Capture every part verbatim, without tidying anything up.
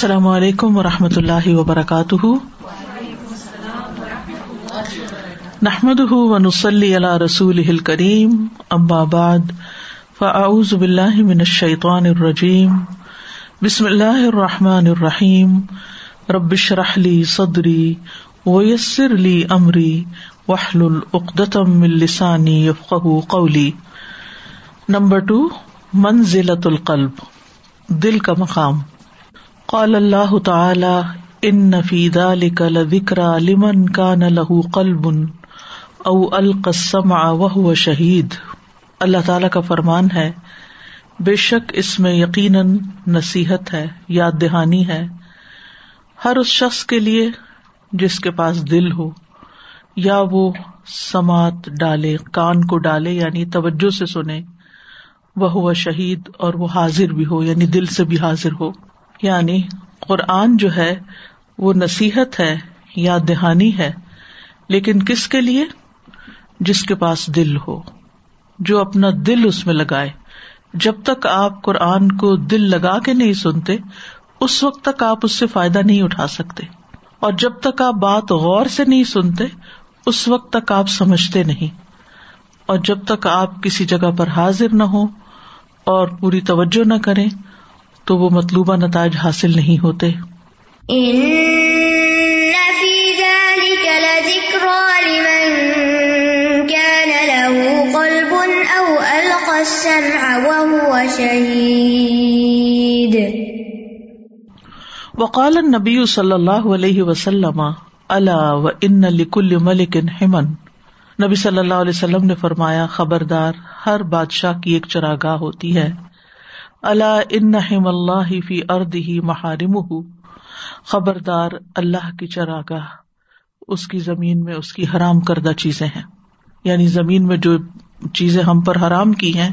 السلام علیکم ورحمۃ اللہ وبرکاتہ نحمده ونصلی علی رسوله الکریم اما بعد فاعوذ باللہ من الشیطان الرجیم بسم اللہ الرحمٰن الرحیم رب اشرح لی صدری ویسر لی امری واحلل عقدۃ من لسانی یفقہوا قولی. نمبر ٹو منزلۃ القلب، دل کا مقام. قال اللہ تعالی ان فی ذلک لذکری لمن کان لہ قلب او القی السمع وہو شہید. اللہ تعالی کا فرمان ہے، بے شک اس میں یقیناً نصیحت ہے، یاد دہانی ہے ہر اس شخص کے لیے جس کے پاس دل ہو یا وہ سماعت ڈالے، کان کو ڈالے یعنی توجہ سے سنے، وہو شہید اور وہ حاضر بھی ہو یعنی دل سے بھی حاضر ہو. یعنی قرآن جو ہے وہ نصیحت ہے، یاد دہانی ہے، لیکن کس کے لیے؟ جس کے پاس دل ہو، جو اپنا دل اس میں لگائے. جب تک آپ قرآن کو دل لگا کے نہیں سنتے اس وقت تک آپ اس سے فائدہ نہیں اٹھا سکتے، اور جب تک آپ بات غور سے نہیں سنتے اس وقت تک آپ سمجھتے نہیں، اور جب تک آپ کسی جگہ پر حاضر نہ ہوں اور پوری توجہ نہ کریں تو وہ مطلوبہ نتائج حاصل نہیں ہوتے. ان فی ذلک لذکری لمن کان لہ قلب او القی السمع وہو شہید. وقال النبی صلی اللہ علیہ وسلم الا وان لکل ملک حما. نبی صلی اللہ علیہ وسلم نے فرمایا، خبردار ہر بادشاہ کی ایک چراگاہ ہوتی ہے. الا ان حم اللہ فی ارضہ محارمہ، خبردار اللہ کی چراگاہ اس کی زمین میں اس کی حرام کردہ چیزیں ہیں. یعنی زمین میں جو چیزیں ہم پر حرام کی ہیں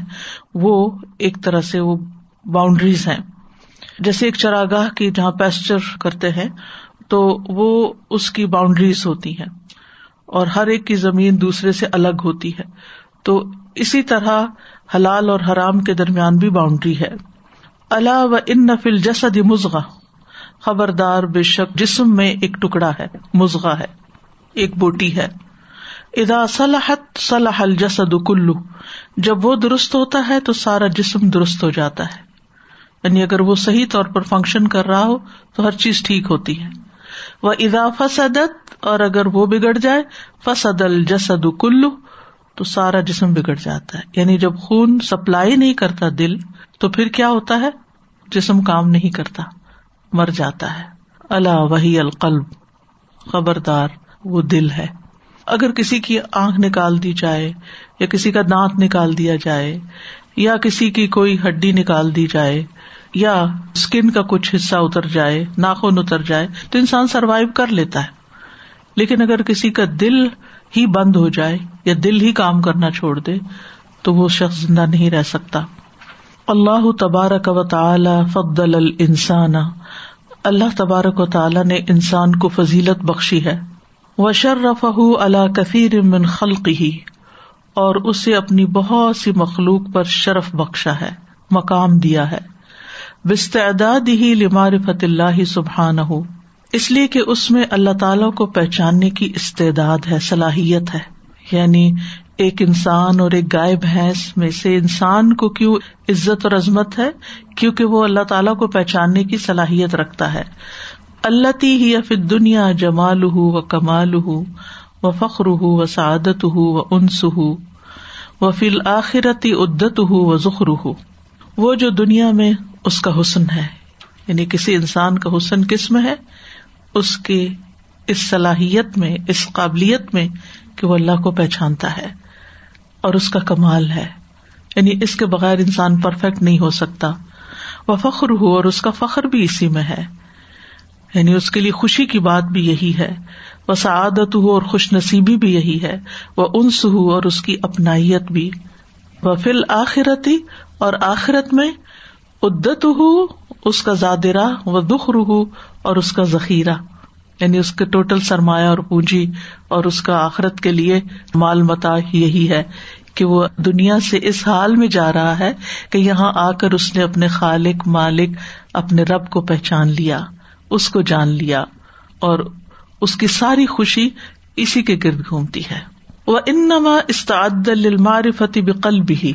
وہ ایک طرح سے وہ باؤنڈریز ہیں. جیسے ایک چراگاہ کی جہاں پیسچر کرتے ہیں تو وہ اس کی باؤنڈریز ہوتی ہیں، اور ہر ایک کی زمین دوسرے سے الگ ہوتی ہے. تو اسی طرح حلال اور حرام کے درمیان بھی باؤنڈری ہے. الا وان فی الجسد مضغہ، خبردار بے شک جسم میں ایک ٹکڑا ہے، مضغہ ہے، ایک بوٹی ہے. اذا صلحت صلح الجسد کلہ، جب وہ درست ہوتا ہے تو سارا جسم درست ہو جاتا ہے. یعنی اگر وہ صحیح طور پر فنکشن کر رہا ہو تو ہر چیز ٹھیک ہوتی ہے. واذا فسدت، اور اگر وہ بگڑ جائے، فسد الجسد کلہ، تو سارا جسم بگڑ جاتا ہے. یعنی جب خون سپلائی نہیں کرتا دل تو پھر کیا ہوتا ہے؟ جسم کام نہیں کرتا، مر جاتا ہے. الا وہی القلب، خبردار وہ دل ہے. اگر کسی کی آنکھ نکال دی جائے یا کسی کا دانت نکال دیا جائے یا کسی کی کوئی ہڈی نکال دی جائے یا اسکن کا کچھ حصہ اتر جائے، ناخن اتر جائے تو انسان سروائیو کر لیتا ہے. لیکن اگر کسی کا دل ہی بند ہو جائے یا دل ہی کام کرنا چھوڑ دے تو وہ شخص زندہ نہیں رہ سکتا. اللہ تبارک و تعالی فضل الانسان، اللہ تبارک و تعالی نے انسان کو فضیلت بخشی ہے. وشرفہ علی کثیر من خلقہ، اور اسے اپنی بہت سی مخلوق پر شرف بخشا ہے، مقام دیا ہے. باستعدادہ لمعرفۃ اللہ سبحانہ، اس لیے کہ اس میں اللہ تعالیٰ کو پہچاننے کی استعداد ہے، صلاحیت ہے. یعنی ایک انسان اور ایک گائے بھینس میں سے انسان کو کیوں عزت اور عظمت ہے؟ کیونکہ وہ اللہ تعالیٰ کو پہچاننے کی صلاحیت رکھتا ہے. اللتی ہی فی الدنیا جمالہ و کمالہ و فخرہ و سعادتہ و انسہ و فی الآخرۃ عدتہ و ذخرہ، وہ جو دنیا میں اس کا حسن ہے. یعنی کسی انسان کا حسن کس میں ہے؟ اس کے اس صلاحیت میں، اس قابلیت میں کہ وہ اللہ کو پہچانتا ہے، اور اس کا کمال ہے. یعنی اس کے بغیر انسان پرفیکٹ نہیں ہو سکتا. وہ فخر ہو، اور اس کا فخر بھی اسی میں ہے، یعنی اس کے لیے خوشی کی بات بھی یہی ہے. وہ سعادت ہو، اور خوش نصیبی بھی یہی ہے. وہ انس ہو، اور اس کی اپنائیت بھی. وہ فی الآخرتی، اور آخرت میں عدت ہو، اس کا زادرہ، و دخرہ، اور اس کا ذخیرہ، یعنی اس کے ٹوٹل سرمایہ اور پونجی اور اس کا آخرت کے لیے مال متاع یہی ہے کہ وہ دنیا سے اس حال میں جا رہا ہے کہ یہاں آ کر اس نے اپنے خالق، مالک، اپنے رب کو پہچان لیا. اس کو جان لیا اور اس کی ساری خوشی اسی کے گرد گھومتی ہے. وَإِنَّمَا اسْتَعَدَّ لِلْمَعْرِفَةِ بِقَلْبِهِ,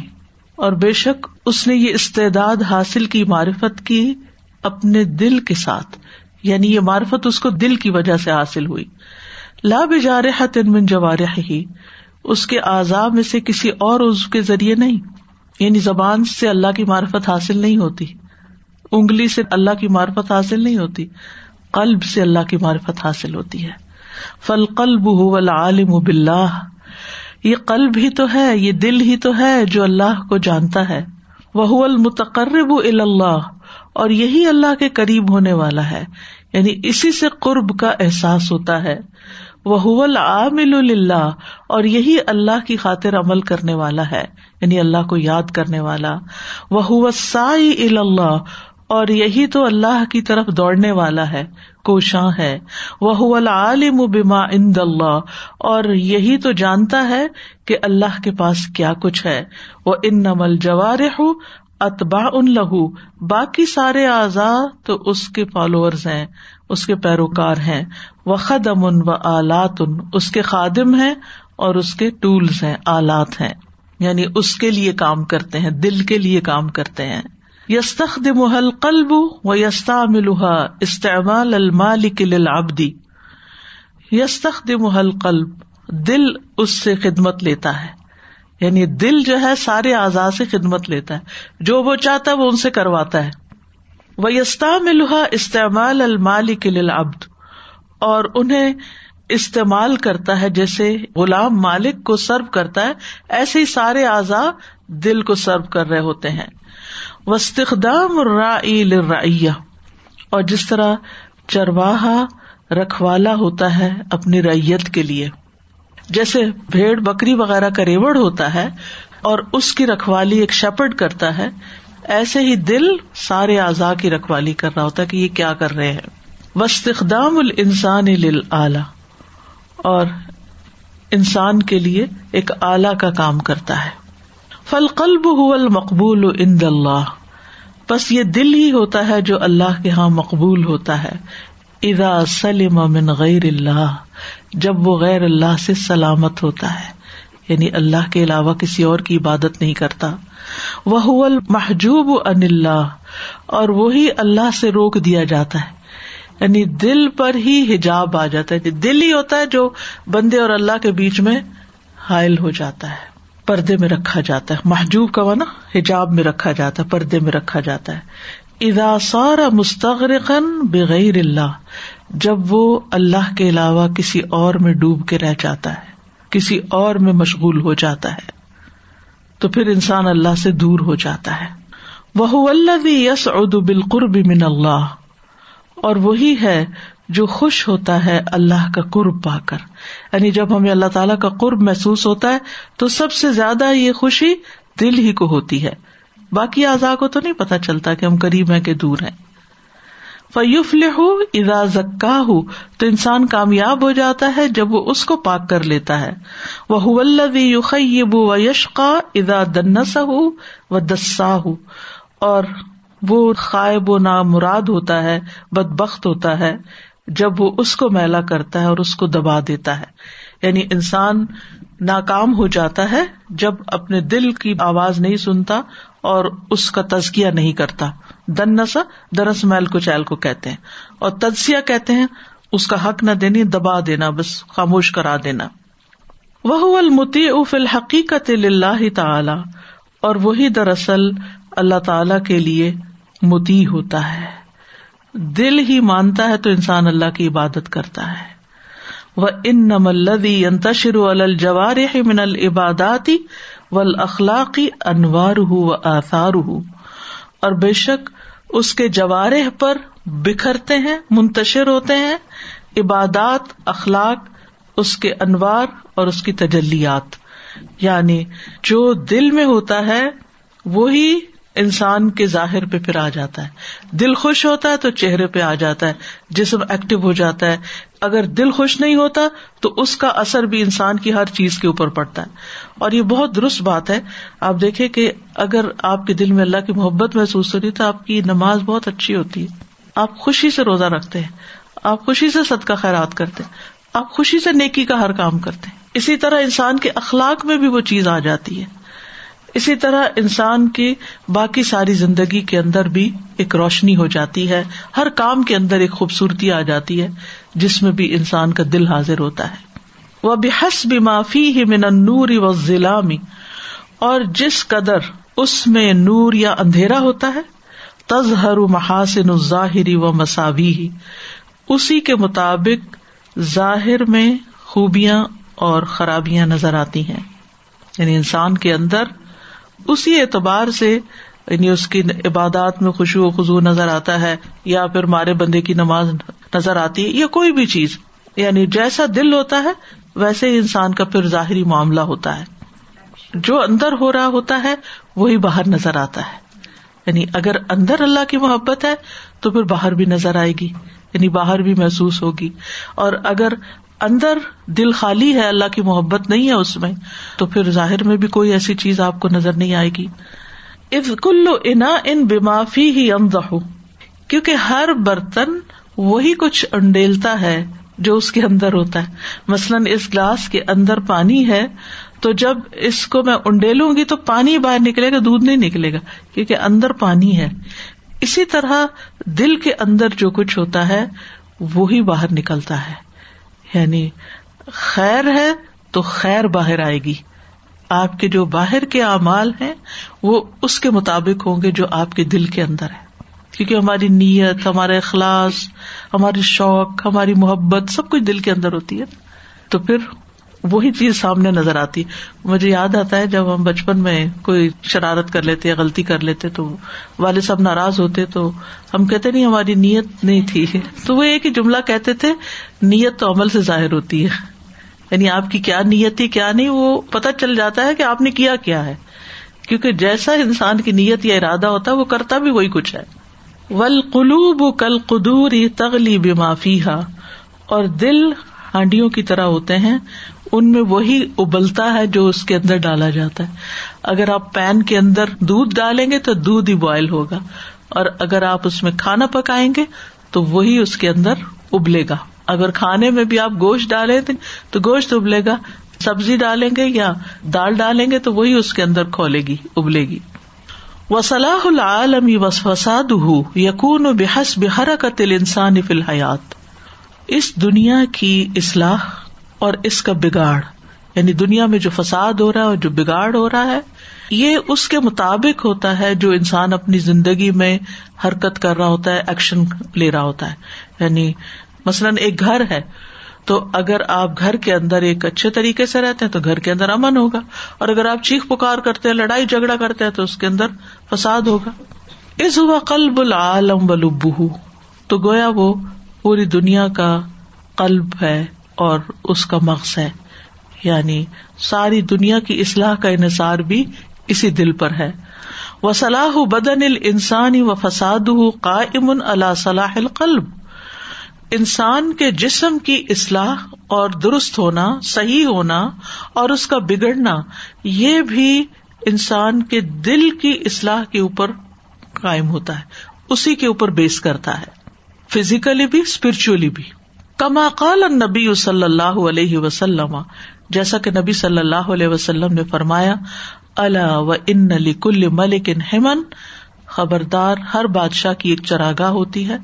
اور بے شک اس نے یہ استعداد حاصل کی معرفت کی اپنے دل کے ساتھ, یعنی یہ معرفت اس کو دل کی وجہ سے حاصل ہوئی. لا بجارحة من جوارحه, اس کے اعضاء میں سے کسی اور عضو کے ذریعے نہیں, یعنی زبان سے اللہ کی معرفت حاصل نہیں ہوتی, انگلی سے اللہ کی معرفت حاصل نہیں ہوتی, قلب سے اللہ کی معرفت حاصل ہوتی ہے. فالقلب هو العالم بالله, یہ قلب ہی تو ہے, یہ دل ہی تو ہے جو اللہ کو جانتا ہے. وهو المتقرب الى الله, اور یہی اللہ کے قریب ہونے والا ہے, یعنی اسی سے قرب کا احساس ہوتا ہے. وهو العامل للہ, اور یہی اللہ کی خاطر عمل کرنے والا ہے, یعنی اللہ کو یاد کرنے والا. وهو السعی الی اللہ, اور یہی تو اللہ کی طرف دوڑنے والا ہے, کوشاں ہے. وَهُوَ الْعَالِمُ بِمَا عِنْدَ اللَّهِ, اور یہی تو جانتا ہے کہ اللہ کے پاس کیا کچھ ہے. وَإِنَّمَا الْجَوَارِحُ أَتْبَعٌ لَهُ, باقی سارے اعضاء تو اس کے فالوورز ہیں, اس کے پیروکار ہیں. وَخَدَمٌ وَآلَاتٌ, اس کے خادم ہیں اور اس کے ٹولز ہیں, آلات ہیں, یعنی اس کے لیے کام کرتے ہیں, دل کے لیے کام کرتے ہیں. یستخدمها القلب ویستعملها استعمال المالک للعبد. یستخدمها القلب, دل اس سے خدمت لیتا ہے, یعنی دل جو ہے سارے اعضاء سے خدمت لیتا ہے, جو وہ چاہتا ہے وہ ان سے کرواتا ہے. ویستعملها استعمال المالک للعبد, اور انہیں استعمال کرتا ہے جیسے غلام مالک کو سرو کرتا ہے, ایسے ہی سارے اعضاء دل کو سرو کر رہے ہوتے ہیں. واستخدام الراعی للرعیہ, اور جس طرح چرواہا رکھوالا ہوتا ہے اپنی رعیت کے لیے, جیسے بھیڑ بکری وغیرہ کا ریوڑ ہوتا ہے اور اس کی رکھوالی ایک شیپرڈ کرتا ہے, ایسے ہی دل سارے اعضاء کی رکھوالی کر رہا ہوتا ہے کہ یہ کیا کر رہے ہیں. واستخدام الانسان للآلہ, اور انسان کے لیے ایک آلہ کا کام کرتا ہے. فالقلب هو المقبول عند اللہ, پس یہ دل ہی ہوتا ہے جو اللہ کے ہاں مقبول ہوتا ہے. اذا سلم من غیر اللہ, جب وہ غیر اللہ سے سلامت ہوتا ہے, یعنی اللہ کے علاوہ کسی اور کی عبادت نہیں کرتا. وهو المحجوب عن اللہ, اور وہی اللہ سے روک دیا جاتا ہے, یعنی دل پر ہی حجاب آ جاتا ہے. دل ہی ہوتا ہے جو بندے اور اللہ کے بیچ میں حائل ہو جاتا ہے, پردے میں رکھا جاتا ہے. محجوب کا معنی حجاب میں رکھا جاتا ہے, پردے میں رکھا جاتا ہے. اذا صار مستغرقا بغیر اللہ, جب وہ اللہ کے علاوہ کسی اور میں ڈوب کے رہ جاتا ہے, کسی اور میں مشغول ہو جاتا ہے, تو پھر انسان اللہ سے دور ہو جاتا ہے. وَهُوَ الَّذِي يَسْعُدُ بِالْقُرْبِ مِنَ اللَّهِ, اور وہی ہے جو خوش ہوتا ہے اللہ کا قرب پا کر, یعنی جب ہمیں اللہ تعالیٰ کا قرب محسوس ہوتا ہے تو سب سے زیادہ یہ خوشی دل ہی کو ہوتی ہے, باقی اعضاء کو تو نہیں پتہ چلتا کہ ہم قریب ہیں کہ دور ہیں. فَيُفْلِحُ اِذَا زَكَّاهُ, تو انسان کامیاب ہو جاتا ہے جب وہ اس کو پاک کر لیتا ہے. وَهُوَ الَّذِي يُخَيِّبُ وَيَشْقَى اِذَا دَنَّسَهُ وَدَسَّاهُ, اور وہ خائب و نامراد ہوتا ہے, بدبخت ہوتا ہے جب وہ اس کو میلا کرتا ہے اور اس کو دبا دیتا ہے, یعنی انسان ناکام ہو جاتا ہے جب اپنے دل کی آواز نہیں سنتا اور اس کا تزکیہ نہیں کرتا. دنسا درس میل کو چیل کو کہتے ہیں, اور تجزیہ کہتے ہیں اس کا حق نہ دینی, دبا دینا, بس خاموش کرا دینا. وَهُوَ الْمُطِيعُ فِي الْحَقِيقَةِ لِلَّهِ تَعَالَى, اور وہی دراصل اللہ تعالی کے لیے مطیع ہوتا ہے, دل ہی مانتا ہے تو انسان اللہ کی عبادت کرتا ہے. وَإِنَّمَا الَّذِي يَنْتَشِرُ عَلَى الْجَوَارِحِ مِنَ الْعِبَادَاتِ وَالْأَخْلَاقِ أَنْوَارُهُ وَآثَارُهُ, اور بے شک اس کے جوارح پر بکھرتے ہیں, منتشر ہوتے ہیں عبادات, اخلاق, اس کے انوار اور اس کی تجلیات, یعنی جو دل میں ہوتا ہے وہی انسان کے ظاہر پہ پھر آ جاتا ہے. دل خوش ہوتا ہے تو چہرے پہ آ جاتا ہے, جسم ایکٹیو ہو جاتا ہے. اگر دل خوش نہیں ہوتا تو اس کا اثر بھی انسان کی ہر چیز کے اوپر پڑتا ہے, اور یہ بہت درست بات ہے. آپ دیکھیں کہ اگر آپ کے دل میں اللہ کی محبت محسوس ہو رہی تو آپ کی نماز بہت اچھی ہوتی ہے, آپ خوشی سے روزہ رکھتے ہیں, آپ خوشی سے صدقہ خیرات کرتے ہیں, آپ خوشی سے نیکی کا ہر کام کرتے ہیں. اسی طرح انسان کے اخلاق میں بھی وہ چیز آ جاتی ہے. اسی طرح انسان کی باقی ساری زندگی کے اندر بھی ایک روشنی ہو جاتی ہے, ہر کام کے اندر ایک خوبصورتی آ جاتی ہے جس میں بھی انسان کا دل حاضر ہوتا ہے. وَبِحَسْبِ مَا فِيهِ مِنَ النُّورِ وَالظِّلَامِ, اور جس قدر اس میں نور یا اندھیرا ہوتا ہے, تظہر محاسن الظاہری ومساویہ, اسی کے مطابق ظاہر میں خوبیاں اور خرابیاں نظر آتی ہیں. یعنی انسان کے اندر اسی اعتبار سے یعنی اس کی عبادات میں خشوع و خضوع نظر آتا ہے, یا پھر مارے بندے کی نماز نظر آتی ہے, یا کوئی بھی چیز, یعنی جیسا دل ہوتا ہے ویسے ہی انسان کا پھر ظاہری معاملہ ہوتا ہے. جو اندر ہو رہا ہوتا ہے وہی باہر نظر آتا ہے. یعنی اگر اندر اللہ کی محبت ہے تو پھر باہر بھی نظر آئے گی, یعنی باہر بھی محسوس ہوگی. اور اگر اندر دل خالی ہے, اللہ کی محبت نہیں ہے اس میں, تو پھر ظاہر میں بھی کوئی ایسی چیز آپ کو نظر نہیں آئے گی. اذ کل اناء بما فیہ یمدح, کیونکہ ہر برتن وہی کچھ انڈیلتا ہے جو اس کے اندر ہوتا ہے. مثلاً اس گلاس کے اندر پانی ہے, تو جب اس کو میں انڈیلوں گی تو پانی باہر نکلے گا, دودھ نہیں نکلے گا, کیونکہ اندر پانی ہے. اسی طرح دل کے اندر جو کچھ ہوتا ہے وہی باہر نکلتا ہے. یعنی خیر ہے تو خیر باہر آئے گی. آپ کے جو باہر کے اعمال ہیں وہ اس کے مطابق ہوں گے جو آپ کے دل کے اندر ہے, کیونکہ ہماری نیت, ہمارے اخلاص, ہمارے شوق, ہماری محبت سب کچھ دل کے اندر ہوتی ہے, تو پھر وہی چیز سامنے نظر آتی. مجھے یاد آتا ہے جب ہم بچپن میں کوئی شرارت کر لیتے یا غلطی کر لیتے تو والد صاحب ناراض ہوتے, تو ہم کہتے نہیں ہماری نیت نہیں تھی, تو وہ ایک ہی جملہ کہتے تھے, نیت تو عمل سے ظاہر ہوتی ہے. یعنی آپ کی کیا نیت تھی کیا نہیں وہ پتہ چل جاتا ہے کہ آپ نے کیا کیا ہے, کیونکہ جیسا انسان کی نیت یا ارادہ ہوتا ہے وہ کرتا بھی وہی کچھ ہے. والقلوب کالقدور تغلی بما فیہا, اور دل ہانڈیوں کی طرح ہوتے ہیں, ان میں وہی ابلتا ہے جو اس کے اندر ڈالا جاتا ہے. اگر آپ پین کے اندر دودھ ڈالیں گے تو دودھ ہی بوائل ہوگا, اور اگر آپ اس میں کھانا پکائیں گے تو وہی اس کے اندر ابلے گا. اگر کھانے میں بھی آپ گوشت ڈالیں تو گوشت ابلے گا, سبزی ڈالیں گے یا دال ڈالیں گے تو وہی اس کے اندر کھولے گی, ابلے گی. وصلاح العالم وفسادہ یکون بحسب حرکت الانسان فی الحیات, اس دنیا کی اصلاح اور اس کا بگاڑ, یعنی دنیا میں جو فساد ہو رہا ہے اور جو بگاڑ ہو رہا ہے, یہ اس کے مطابق ہوتا ہے جو انسان اپنی زندگی میں حرکت کر رہا ہوتا ہے, ایکشن لے رہا ہوتا ہے. یعنی مثلاً ایک گھر ہے, تو اگر آپ گھر کے اندر ایک اچھے طریقے سے رہتے ہیں تو گھر کے اندر امن ہوگا, اور اگر آپ چیخ پکار کرتے ہیں, لڑائی جھگڑا کرتے ہیں تو اس کے اندر فساد ہوگا. اذ هو قلب العالم ولبہ, تو گویا وہ پوری دنیا کا قلب ہے اور اس کا مغز ہے. یعنی ساری دنیا کی اصلاح کا انحصار بھی اسی دل پر ہے. وصلاح بدن الانسان وفسادہ قائم علی صلاح القلب, انسان کے جسم کی اصلاح اور درست ہونا, صحیح ہونا, اور اس کا بگڑنا, یہ بھی انسان کے دل کی اصلاح کے اوپر قائم ہوتا ہے, اسی کے اوپر بیس کرتا ہے, فزیکلی بھی اسپرچولی بھی. کما قال النبی صلی اللہ علیہ وسلم, جیسا کہ نبی صلی اللہ علیہ وسلم نے فرمایا, الا وان لکل ملک حما, خبردار ہر بادشاہ کی ایک چراگاہ ہوتی ہے.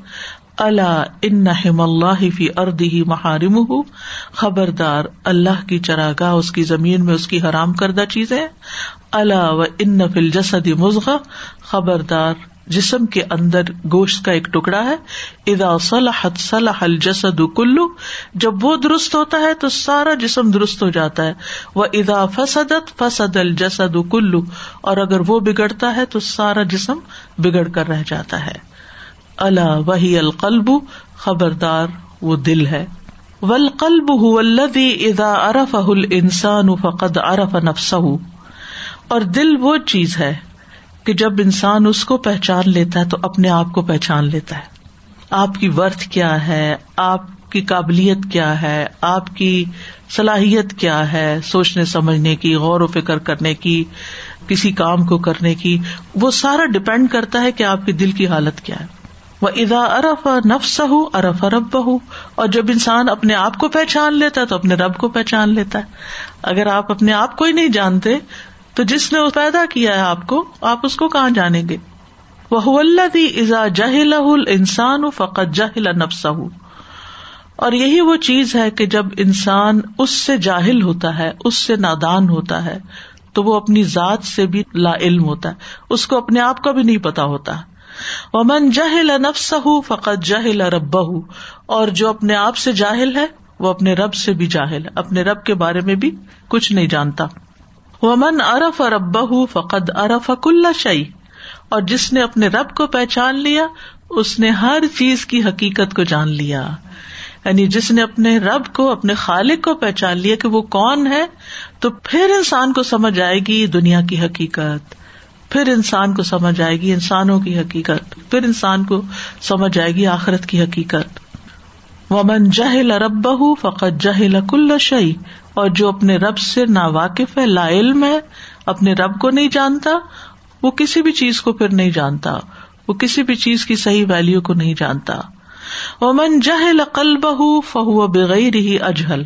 الا ان حم اللہ فی ارضہ محارمہ, خبردار اللہ کی چراگاہ, اس کی زمین میں اس کی حرام کردہ چیزیں. الا وان فی الجسد مضغہ, خبردار جسم کے اندر گوشت کا ایک ٹکڑا ہے. اذا صلحت صلح الجسد کلہ, جب وہ درست ہوتا ہے تو سارا جسم درست ہو جاتا ہے. واذا فسدت فسد الجسد کلہ, اور اگر وہ بگڑتا ہے تو سارا جسم بگڑ کر رہ جاتا ہے. الا وہی القلب, خبردار وہ دل ہے. والقلب هو الذی اذا عرفہ الانسان فقد عرف نفسہ, اور دل وہ چیز ہے کہ جب انسان اس کو پہچان لیتا ہے تو اپنے آپ کو پہچان لیتا ہے. آپ کی ورتھ کیا ہے, آپ کی قابلیت کیا ہے, آپ کی صلاحیت کیا ہے, سوچنے سمجھنے کی, غور و فکر کرنے کی, کسی کام کو کرنے کی, وہ سارا ڈپینڈ کرتا ہے کہ آپ کے دل کی حالت کیا ہے. وَإِذَا عَرَفَ نَفْسَهُ عَرَفَ رَبَّهُ، اور جب انسان اپنے آپ کو پہچان لیتا ہے تو اپنے رب کو پہچان لیتا ہے. اگر آپ اپنے آپ کو ہی نہیں جانتے تو جس نے پیدا کیا ہے آپ کو، آپ اس کو کہاں جانیں گے. وَهُوَ الَّذِي إِذَا جَهِلَهُ الْإِنسَانُ فَقَدْ جَهِلَ نَفْسَهُ، اور یہی وہ چیز ہے کہ جب انسان اس سے جاہل ہوتا ہے، اس سے نادان ہوتا ہے، تو وہ اپنی ذات سے بھی لا علم ہوتا ہے، اس کو اپنے آپ کا بھی نہیں پتا ہوتا. وَمَنْ جَهِلَ نَفْسَهُ فَقَدْ جَهِلَ رَبَّهُ، اور جو اپنے آپ سے جاہل ہے وہ اپنے رب سے بھی جاہل ہے، اپنے رب کے بارے میں بھی کچھ نہیں جانتا. وَمَنْ عَرَفَ رَبَّهُ فَقَدْ عَرَفَ كُلَّ شَيْءٍ، اور جس نے اپنے رب کو پہچان لیا اس نے ہر چیز کی حقیقت کو جان لیا. یعنی جس نے اپنے رب کو، اپنے خالق کو پہچان لیا کہ وہ کون ہے، تو پھر انسان کو سمجھ آئے گی دنیا کی حقیقت، پھر انسان کو سمجھ آئے گی انسانوں کی حقیقت، پھر انسان کو سمجھ آئے گی آخرت کی حقیقت. وَمَنْ جَهِلَ رَبَّهُ فَقَدْ جَهِلَ كُلَّ شَيْءٍ، اور جو اپنے رب سے ناواقف ہے، لا علم ہے، اپنے رب کو نہیں جانتا، وہ کسی بھی چیز کو پھر نہیں جانتا، وہ کسی بھی چیز کی صحیح ویلیو کو نہیں جانتا. وَمَنْ جَهِلَ قَلْبَهُ فَهُوَ بِغَيْرِهِ أَجْهَلٌ،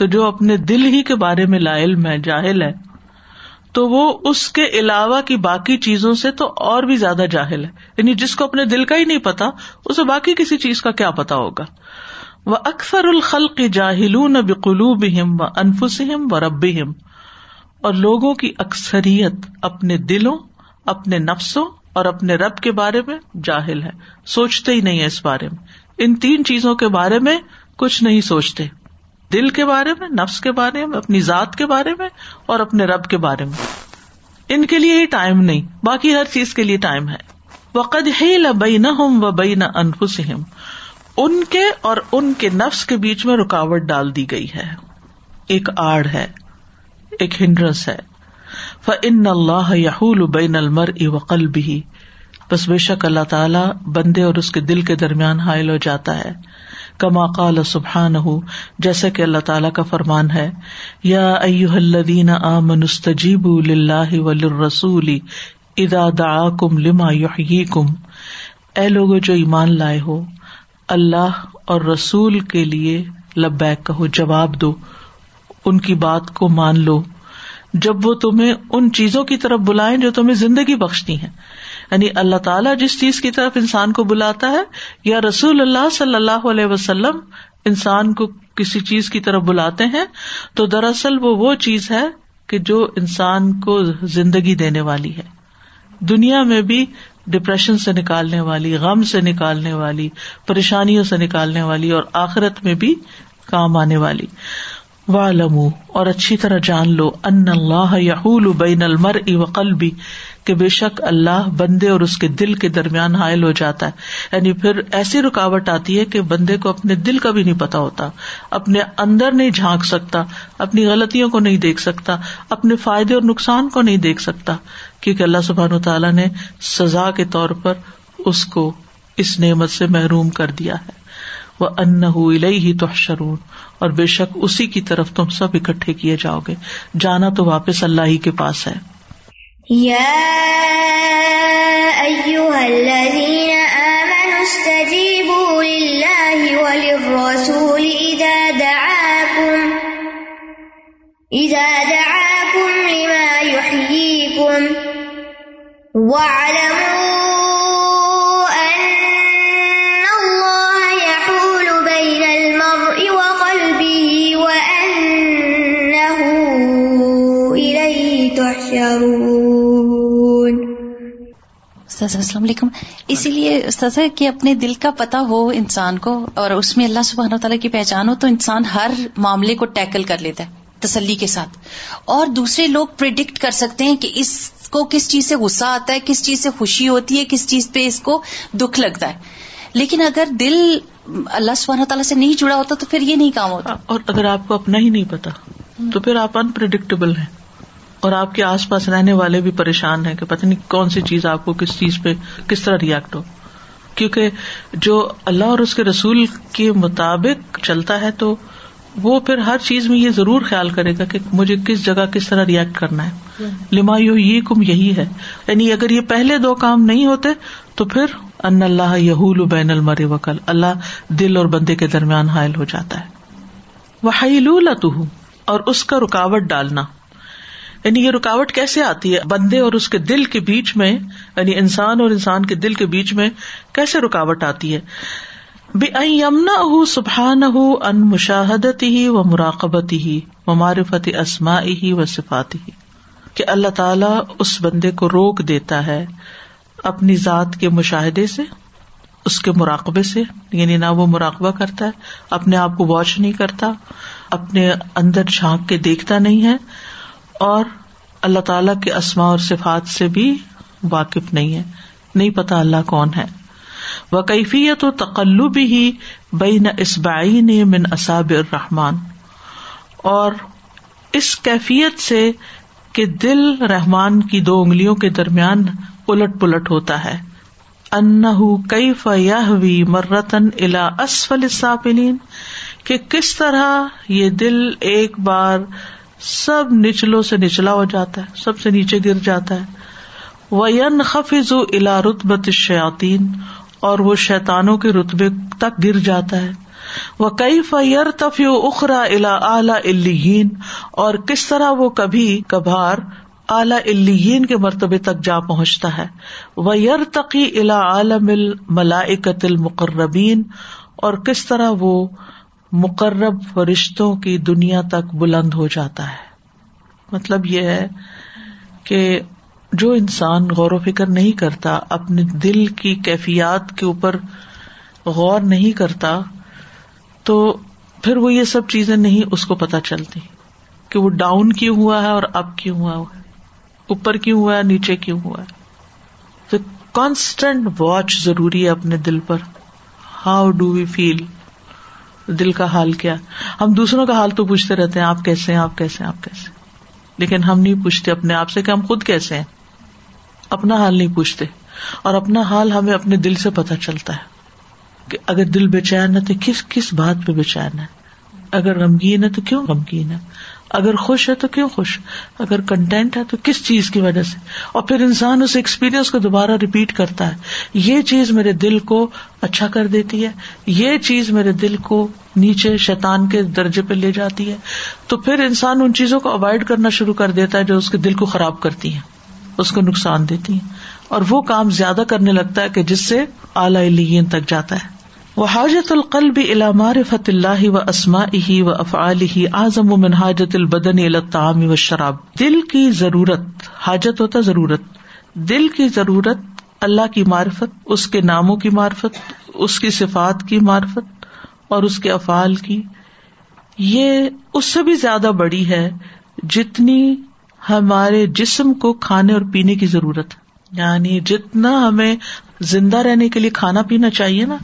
تو جو اپنے دل ہی کے بارے میں لا علم ہے، جاہل ہے، تو وہ اس کے علاوہ کی باقی چیزوں سے تو اور بھی زیادہ جاہل ہے. یعنی جس کو اپنے دل کا ہی نہیں پتا، اسے باقی کسی چیز کا کیا پتا ہوگا. وَأَكْثَرُ الْخَلْقِ جَاهِلُونَ بِقُلُوبِهِمْ وَأَنفُسِهِمْ وَرَبِّهِمْ، اور لوگوں کی اکثریت اپنے دلوں، اپنے نفسوں اور اپنے رب کے بارے میں جاہل ہے، سوچتے ہی نہیں ہے اس بارے میں. ان تین چیزوں کے بارے میں کچھ نہیں سوچتے، دل کے بارے میں، نفس کے بارے میں، اپنی ذات کے بارے میں اور اپنے رب کے بارے میں. ان کے لیے ہی ٹائم نہیں، باقی ہر چیز کے لیے ٹائم ہے. وَقَدْ حِیلَ بَیْنَہُمْ وَبَیْنَ أَنفُسِہِمْ، ان کے اور ان کے نفس کے بیچ میں رکاوٹ ڈال دی گئی ہے، ایک آڑ ہے، ایک ہنڈرنس ہے. فَإِنَّ اللَّهَ يَحُولُ بَيْنَ الْمَرْءِ وَقَلْبِهِ، بس بے شک اللہ تعالیٰ بندے اور اس کے دل کے درمیان حائل ہو جاتا ہے. كما قال سبحانه، جیسے کہ اللہ تعالیٰ کا فرمان ہے، يَا أَيُّهَا الَّذِينَ آمَنُوا اسْتَجِيبُوا لِلَّهِ وَلِلرَّسُولِ إِذَا دَعَاكُمْ لِمَا يُحْيِيكُمْ، اے لوگوں جو ایمان لائے ہو، اللہ اور رسول کے لیے لبیک کہو، جواب دو، ان کی بات کو مان لو جب وہ تمہیں ان چیزوں کی طرف بلائیں جو تمہیں زندگی بخشتی ہیں. یعنی اللہ تعالیٰ جس چیز کی طرف انسان کو بلاتا ہے، یا رسول اللہ صلی اللہ علیہ وسلم انسان کو کسی چیز کی طرف بلاتے ہیں، تو دراصل وہ وہ چیز ہے کہ جو انسان کو زندگی دینے والی ہے، دنیا میں بھی ڈپریشن سے نکالنے والی، غم سے نکالنے والی، پریشانیوں سے نکالنے والی، اور آخرت میں بھی کام آنے والی. وَاعْلَمُوا، اور اچھی طرح جان لو، أَنَّ اللَّهَ يَحُولُ بَيْنَ الْمَرْءِ وَقَلْبِهِ، کہ بے شک اللہ بندے اور اس کے دل کے درمیان حائل ہو جاتا ہے. یعنی پھر ایسی رکاوٹ آتی ہے کہ بندے کو اپنے دل کا بھی نہیں پتا ہوتا، اپنے اندر نہیں جھانک سکتا، اپنی غلطیوں کو نہیں دیکھ سکتا، اپنے فائدے اور نقصان کو نہیں دیکھ سکتا، کیونکہ اللہ سبحانہ وتعالیٰ نے سزا کے طور پر اس کو اس نعمت سے محروم کر دیا ہے. وَأَنَّهُ إِلَيْهِ تُحْشَرُونَ، اور بے شک اسی کی طرف تم سب اکٹھے کیے جاؤ گے، جانا تو واپس اللہ ہی کے پاس ہے. يَا أَيُّهَا الَّذِينَ آمَنُوا اسْتَجِيبُوا لِلَّهِ وَلِلرَّسُولِ إِذَا دَعَاكُمْ إِذَا دَعَاكُمْ لِمَا يُحْيِيكُمْ وَاعْلَمُوا استاذ. السلام علیکم. اسی لیے استاذ کہ اپنے دل کا پتا ہو انسان کو اور اس میں اللہ سبحانہ و تعالیٰ کی پہچان ہو، تو انسان ہر معاملے کو ٹیکل کر لیتا ہے تسلی کے ساتھ، اور دوسرے لوگ پریڈکٹ کر سکتے ہیں کہ اس کو کس چیز سے غصہ آتا ہے، کس چیز سے خوشی ہوتی ہے، کس چیز پہ اس کو دکھ لگتا ہے. لیکن اگر دل اللہ سبحانہ و تعالیٰ سے نہیں جڑا ہوتا تو پھر یہ نہیں کام ہوتا. اور اگر آپ کو اپنا ہی نہیں پتا تو پھر آپ ان پریڈکٹیبل ہیں، اور آپ کے آس پاس رہنے والے بھی پریشان ہیں کہ پتہ نہیں کون سی چیز آپ کو کس چیز پہ کس طرح ریئیکٹ ہو. کیونکہ جو اللہ اور اس کے رسول کے مطابق چلتا ہے تو وہ پھر ہر چیز میں یہ ضرور خیال کرے گا کہ مجھے کس جگہ کس طرح ریئیکٹ کرنا ہے. لما یحییکم یہی ہے، یعنی اگر یہ پہلے دو کام نہیں ہوتے تو پھر ان اللہ یحول بین المرء وقلب، اللہ دل اور بندے کے درمیان حائل ہو جاتا ہے۔ وحیلولتہ، اور اس کا رکاوٹ ڈالنا، یعنی یہ رکاوٹ کیسے آتی ہے بندے اور اس کے دل کے بیچ میں، یعنی انسان اور انسان کے دل کے بیچ میں کیسے رکاوٹ آتی ہے؟ بأن يمنعه سبحانه عن مشاهدته ومراقبته ومعرفة أسمائه وصفاته، کہ اللہ تعالیٰ اس بندے کو روک دیتا ہے اپنی ذات کے مشاہدے سے، اس کے مراقبے سے، یعنی نہ وہ مراقبہ کرتا ہے، اپنے آپ کو واچ نہیں کرتا، اپنے اندر جھانک کے دیکھتا نہیں ہے، اور اللہ تعالیٰ کے اسماء اور صفات سے بھی واقف نہیں ہے، نہیں پتا اللہ کون ہے۔ وَكَيْفِيَةُ تَقَلُّبِهِ بَيْنَ إِصْبَعَيْنِ مِنْ أَصَابِعِ الرَّحْمَنِ، اور اس کیفیت سے کہ دل رحمان کی دو انگلیوں کے درمیان پلٹ پلٹ ہوتا ہے۔ أَنَّهُ كَيْفَ يَهْوِي مَرَّةً إِلَى أَسْفَلِ السَّافِلِينَ، کہ کس طرح یہ دل ایک بار سب نچلوں سے نچلا ہو جاتا ہے، سب سے نیچے گر جاتا ہے۔ وَيَنْخَفِضُ إِلَى رُتْبَةِ الشَّيَاطِينِ، اور وہ شیطانوں کے رتبے تک گر جاتا ہے۔ وَكَيْفَ يَرْتَفِعُ أُخْرَى إِلَىٰ أَعْلَىٰ عِلِّيِّينَ، اور کس طرح وہ کبھی کبھار اعلیٰ علیین کے مرتبے تک جا پہنچتا ہے۔ وَيَرْتَقِي إِلَىٰ عَالَمِ الْمَلَائِكَةِ الْمُقَرَّبِينَ، اور کس طرح وہ مقرب فرشتوں کی دنیا تک بلند ہو جاتا ہے۔ مطلب یہ ہے کہ جو انسان غور و فکر نہیں کرتا، اپنے دل کی کیفیات کے اوپر غور نہیں کرتا، تو پھر وہ یہ سب چیزیں نہیں اس کو پتہ چلتی کہ وہ ڈاؤن کیوں ہوا ہے اور اپ کیوں ہوا ہے، اوپر کیوں ہوا ہے، نیچے کیوں ہوا ہے۔ تو کانسٹنٹ واچ ضروری ہے اپنے دل پر۔ ہاؤ ڈو وی فیل، دل کا حال کیا؟ ہم دوسروں کا حال تو پوچھتے رہتے ہیں، آپ کیسے ہیں، آپ کیسے ہیں، آپ کیسے، لیکن ہم نہیں پوچھتے اپنے آپ سے کہ ہم خود کیسے ہیں، اپنا حال نہیں پوچھتے، اور اپنا حال ہمیں اپنے دل سے پتہ چلتا ہے کہ اگر دل بے چین ہے تو کس کس بات پہ بے چین ہے، اگر غمگین ہے تو کیوں غمگین ہے، اگر خوش ہے تو کیوں خوش، اگر کنٹینٹ ہے تو کس چیز کی وجہ سے، اور پھر انسان اس ایکسپیرئنس کو دوبارہ ریپیٹ کرتا ہے۔ یہ چیز میرے دل کو اچھا کر دیتی ہے، یہ چیز میرے دل کو نیچے شیطان کے درجے پہ لے جاتی ہے، تو پھر انسان ان چیزوں کو اوائڈ کرنا شروع کر دیتا ہے جو اس کے دل کو خراب کرتی ہیں، اس کو نقصان دیتی ہیں، اور وہ کام زیادہ کرنے لگتا ہے کہ جس سے اعلیٰ علیین تک جاتا ہے۔ وحاجة القلب إلى معرفة الله وأسمائه وأفعاله أعظم من حاجة البدن إلى الطعام والشراب، دل کی ضرورت، حاجت ہوتا ضرورت، دل کی ضرورت اللہ کی معرفت، اس کے ناموں کی معرفت، اس کی صفات کی معرفت اور اس کے افعال کی، یہ اس سے بھی زیادہ بڑی ہے جتنی ہمارے جسم کو کھانے اور پینے کی ضرورت ہے۔ یعنی جتنا ہمیں زندہ رہنے کے لیے کھانا پینا چاہیے نا،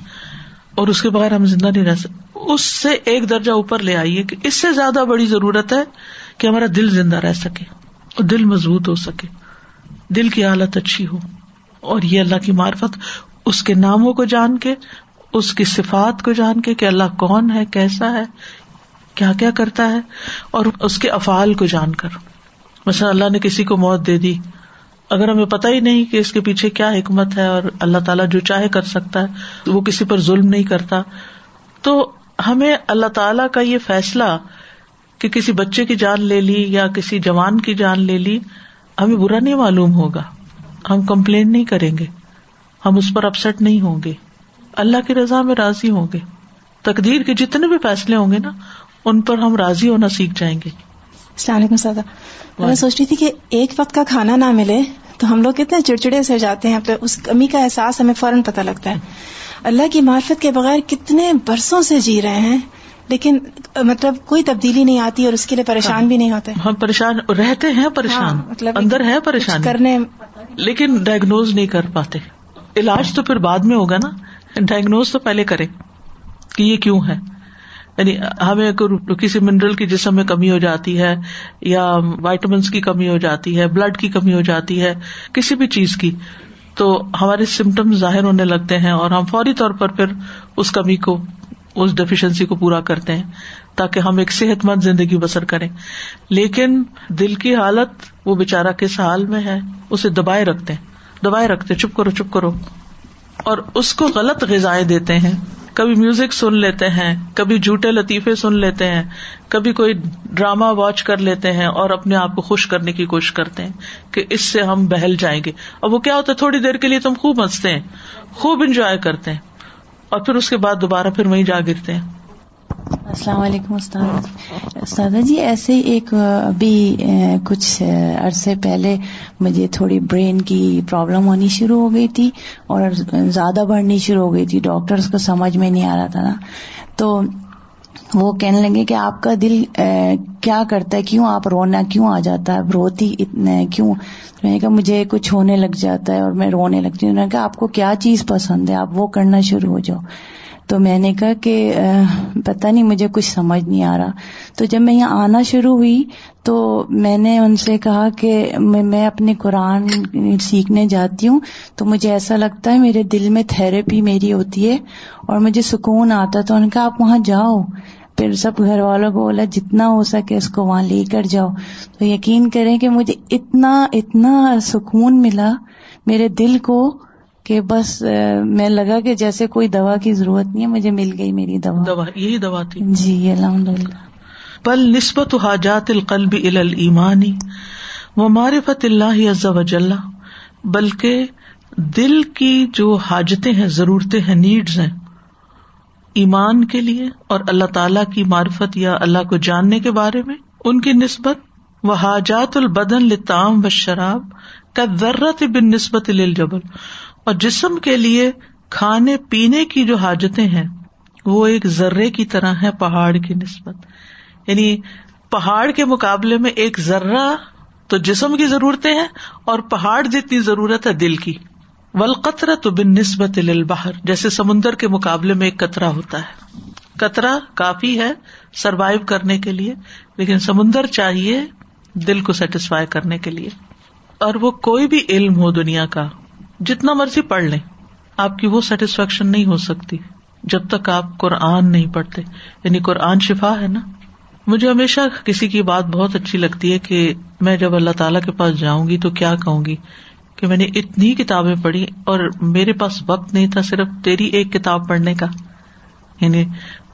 اور اس کے بغیر ہم زندہ نہیں رہ سکتے، اس سے ایک درجہ اوپر لے آئیے کہ اس سے زیادہ بڑی ضرورت ہے کہ ہمارا دل زندہ رہ سکے اور دل مضبوط ہو سکے، دل کی حالت اچھی ہو، اور یہ اللہ کی معرفت، اس کے ناموں کو جان کے، اس کی صفات کو جان کے کہ اللہ کون ہے، کیسا ہے، کیا کیا کرتا ہے، اور اس کے افعال کو جان کر۔ مثلا اللہ نے کسی کو موت دے دی، اگر ہمیں پتہ ہی نہیں کہ اس کے پیچھے کیا حکمت ہے اور اللہ تعالیٰ جو چاہے کر سکتا ہے، وہ کسی پر ظلم نہیں کرتا، تو ہمیں اللہ تعالیٰ کا یہ فیصلہ کہ کسی بچے کی جان لے لی یا کسی جوان کی جان لے لی، ہمیں برا نہیں معلوم ہوگا، ہم کمپلین نہیں کریں گے، ہم اس پر اپسٹ نہیں ہوں گے، اللہ کی رضا میں راضی ہوں گے۔ تقدیر کے جتنے بھی فیصلے ہوں گے نا، ان پر ہم راضی ہونا سیکھ جائیں گے۔ السلام علیکم سادہ، میں سوچ رہی تھی کہ ایک وقت کا کھانا نہ ملے تو ہم لوگ کتنے چڑچڑے سے جاتے ہیں، تو اس کمی کا احساس ہمیں فوراً پتہ لگتا ہے۔ اللہ کی معرفت کے بغیر کتنے برسوں سے جی رہے ہیں، لیکن مطلب کوئی تبدیلی نہیں آتی اور اس کے لیے پریشان بھی نہیں ہوتے۔ ہم پریشان رہتے ہیں، پریشان مطلب اندر ہے پریشان کرنے، لیکن ڈائگنوز نہیں کر پاتے۔ علاج تو پھر بعد میں ہوگا نا، ڈائگنوز تو پہلے کریں کہ یہ کیوں ہے۔ یعنی ہمیں کسی منرل کی جسم میں کمی ہو جاتی ہے، یا وائٹامنس کی کمی ہو جاتی ہے، بلڈ کی کمی ہو جاتی ہے، کسی بھی چیز کی، تو ہمارے سمٹمز ظاہر ہونے لگتے ہیں اور ہم فوری طور پر پھر اس کمی کو، اس ڈیفیشنسی کو پورا کرتے ہیں تاکہ ہم ایک صحت مند زندگی بسر کریں۔ لیکن دل کی حالت، وہ بےچارہ کس حال میں ہے، اسے دبائے رکھتے ہیں، دبائے رکھتے، چپ کرو چپ کرو، اور اس کو غلط غذائیں دیتے ہیں. کبھی میوزک سن لیتے ہیں, کبھی جھوٹے لطیفے سن لیتے ہیں, کبھی کوئی ڈرامہ واچ کر لیتے ہیں اور اپنے آپ کو خوش کرنے کی کوشش کرتے ہیں کہ اس سے ہم بہل جائیں گے. اور وہ کیا ہوتا ہے, تھوڑی دیر کے لیے تم خوب ہنستے ہیں, خوب انجوائے کرتے ہیں, اور پھر اس کے بعد دوبارہ پھر وہیں جا گرتے ہیں. السلام علیکم استاد. استاد جی, ایسے ہی ایک ابھی کچھ عرصے پہلے مجھے تھوڑی برین کی پرابلم ہونی شروع ہو گئی تھی اور زیادہ بڑھنی شروع ہو گئی تھی. ڈاکٹرز کو سمجھ میں نہیں آ رہا تھا نا, تو وہ کہنے لگے کہ آپ کا دل کیا کرتا ہے, کیوں آپ رونا کیوں آ جاتا ہے, آپ روتی اتنے کیوں؟ میں نے کہا مجھے کچھ ہونے لگ جاتا ہے اور میں رونے لگتی ہوں. انہوں نے کہا آپ کو کیا چیز پسند ہے, آپ وہ کرنا شروع ہو جاؤ. تو میں نے کہا کہ پتہ نہیں مجھے کچھ سمجھ نہیں آ رہا. تو جب میں یہاں آنا شروع ہوئی تو میں نے ان سے کہا کہ میں اپنے قرآن سیکھنے جاتی ہوں تو مجھے ایسا لگتا ہے میرے دل میں تھیراپی میری ہوتی ہے اور مجھے سکون آتا. تو ان کا آپ وہاں جاؤ. پھر سب گھر والوں کو بولا جتنا ہو سکے اس کو وہاں لے کر جاؤ. تو یقین کریں کہ مجھے اتنا اتنا سکون ملا میرے دل کو کہ بس میں لگا کہ جیسے کوئی دوا کی ضرورت نہیں ہے, مجھے مل گئی میری دوا. دوا یہی دوا تھی جی, الحمدللہ. بل نسبت حاجات القلب الی الایمان و معرفت اللہ عز وجل, بلکہ دل کی جو حاجتیں ہیں, ضرورتیں ہیں, نیڈز ہیں, ایمان کے لیے اور اللہ تعالیٰ کی معرفت یا اللہ کو جاننے کے بارے میں ان کی نسبت, و حاجات البدن للطعام والشراب كالذرة بالنسبة للجبل, اور جسم کے لیے کھانے پینے کی جو حاجتیں ہیں وہ ایک ذرے کی طرح ہے پہاڑ کی نسبت. یعنی پہاڑ کے مقابلے میں ایک ذرہ تو جسم کی ضرورتیں ہیں اور پہاڑ جتنی ضرورت ہے دل کی. والقطرۃ بالنسبۃ للبحر, جیسے سمندر کے مقابلے میں ایک قطرہ ہوتا ہے. قطرہ کافی ہے سروائیو کرنے کے لیے, لیکن سمندر چاہیے دل کو سیٹسفائی کرنے کے لیے. اور وہ کوئی بھی علم ہو دنیا کا, جتنا مرضی پڑھ لیں, آپ کی وہ سیٹسفیکشن نہیں ہو سکتی جب تک آپ قرآن نہیں پڑھتے. یعنی قرآن شفا ہے نا. مجھے ہمیشہ کسی کی بات بہت اچھی لگتی ہے کہ میں جب اللہ تعالیٰ کے پاس جاؤں گی تو کیا کہوں گی کہ میں نے اتنی کتابیں پڑھی اور میرے پاس وقت نہیں تھا صرف تیری ایک کتاب پڑھنے کا. یعنی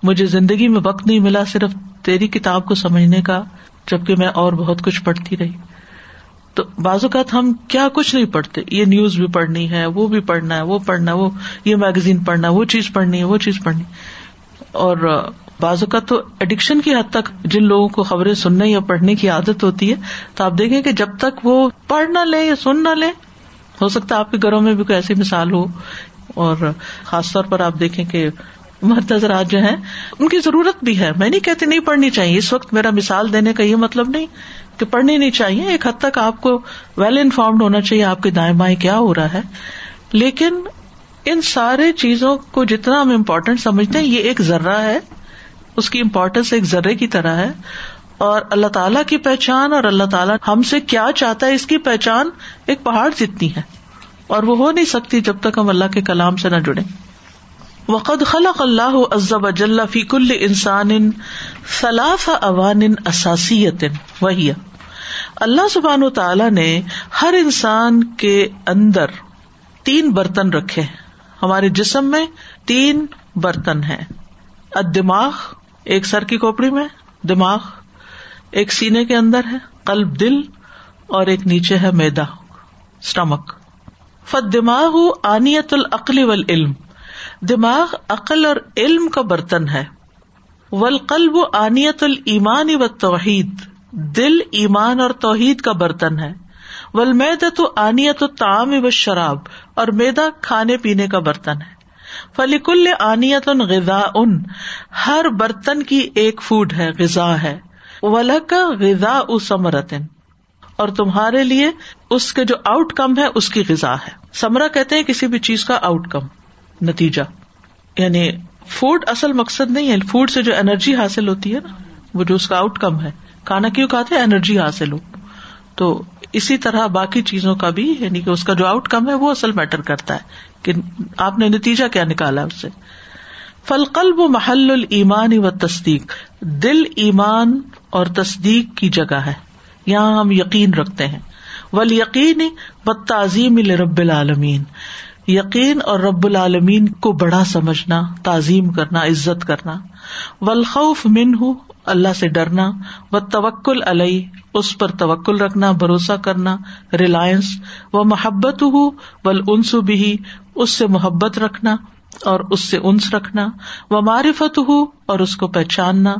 مجھے زندگی میں وقت نہیں ملا صرف تیری کتاب کو سمجھنے کا, جبکہ میں اور بہت کچھ پڑھتی رہی. تو بعض اوقات ہم کیا کچھ نہیں پڑھتے, یہ نیوز بھی پڑھنی ہے, وہ بھی پڑھنا ہے, وہ پڑھنا ہے, وہ یہ میگزین پڑھنا ہے, وہ چیز پڑھنی ہے, وہ چیز پڑھنی. اور بعض اوقات تو ایڈکشن کی حد تک جن لوگوں کو خبریں سننے یا پڑھنے کی عادت ہوتی ہے, تو آپ دیکھیں کہ جب تک وہ پڑھ نہ لیں یا سن نہ لیں, ہو سکتا ہے آپ کے گھروں میں بھی کوئی ایسی مثال ہو. اور خاص طور پر آپ دیکھیں کہ مرتضرات جو ہیں ان کی ضرورت بھی ہے. میں نہیں کہتی نہیں پڑھنی چاہیے, اس وقت میرا مثال دینے کا یہ مطلب نہیں کہ پڑھنی نہیں چاہیے. ایک حد تک آپ کو ویل انفارمڈ ہونا چاہیے آپ کے دائیں بائیں کیا ہو رہا ہے, لیکن ان سارے چیزوں کو جتنا ہم امپورٹینٹ سمجھتے ہیں, یہ ایک ذرہ ہے, اس کی امپورٹینس ایک ذرے کی طرح ہے. اور اللہ تعالیٰ کی پہچان اور اللہ تعالیٰ ہم سے کیا چاہتا ہے اس کی پہچان ایک پہاڑ جتنی ہے, اور وہ ہو نہیں سکتی جب تک ہم اللہ کے کلام سے نہ جڑیں. وقد خلق اللہ عز وجل فی کل انسان ثلاث عوان اساسیۃ, وہی اللہ سبحانہ وتعالی نے ہر انسان کے اندر تین برتن رکھے. ہمارے جسم میں تین برتن ہیں. الدماغ, ایک سر کی کھوپڑی میں دماغ, ایک سینے کے اندر ہے قلب دل, اور ایک نیچے ہے میدا سٹمک. فالدماغ آنیۃ العقل والعلم, دماغ عقل اور علم کا برتن ہے. والقلب آنیۃ الایمان والتوحید, دل ایمان اور توحید کا برتن ہے. والمیدۃ آنیۃ الطعام والشراب, اور میدا کھانے پینے کا برتن ہے. فلکل آنیۃ غذاء, ہر برتن کی ایک فوڈ ہے, غذا ہے. ولک غذاء ثمرۃ, اور تمہارے لیے اس کے جو آؤٹ کم ہے اس کی غذا ہے. ثمرہ کہتے ہیں کسی بھی چیز کا آؤٹ کم, نتیجہ. یعنی فوڈ اصل مقصد نہیں ہے, فوڈ سے جو انرجی حاصل ہوتی ہے نا, وہ جو اس کا آؤٹ کم ہے. کھانا کیوں کھاتے ہیں, انرجی حاصل ہو. تو اسی طرح باقی چیزوں کا بھی, یعنی کہ اس کا جو آؤٹ کم ہے وہ اصل میٹر کرتا ہے کہ آپ نے نتیجہ کیا نکالا اس سے. فالقلب محل الایمان والتصدیق, دل ایمان اور تصدیق کی جگہ ہے, یہاں ہم یقین رکھتے ہیں. والیقین والتعظیم لرب العالمین, یقین اور رب العالمین کو بڑا سمجھنا، تعظیم کرنا، عزت کرنا، والخوف منہ، اللہ سے ڈرنا، والتوکل علیہ، اس پر توکل رکھنا، بھروسہ کرنا، ریلائنس، ومحبتہ والانس بہ، اس سے محبت رکھنا اور اس سے انس رکھنا، ومعرفتہ، اور اس کو پہچاننا،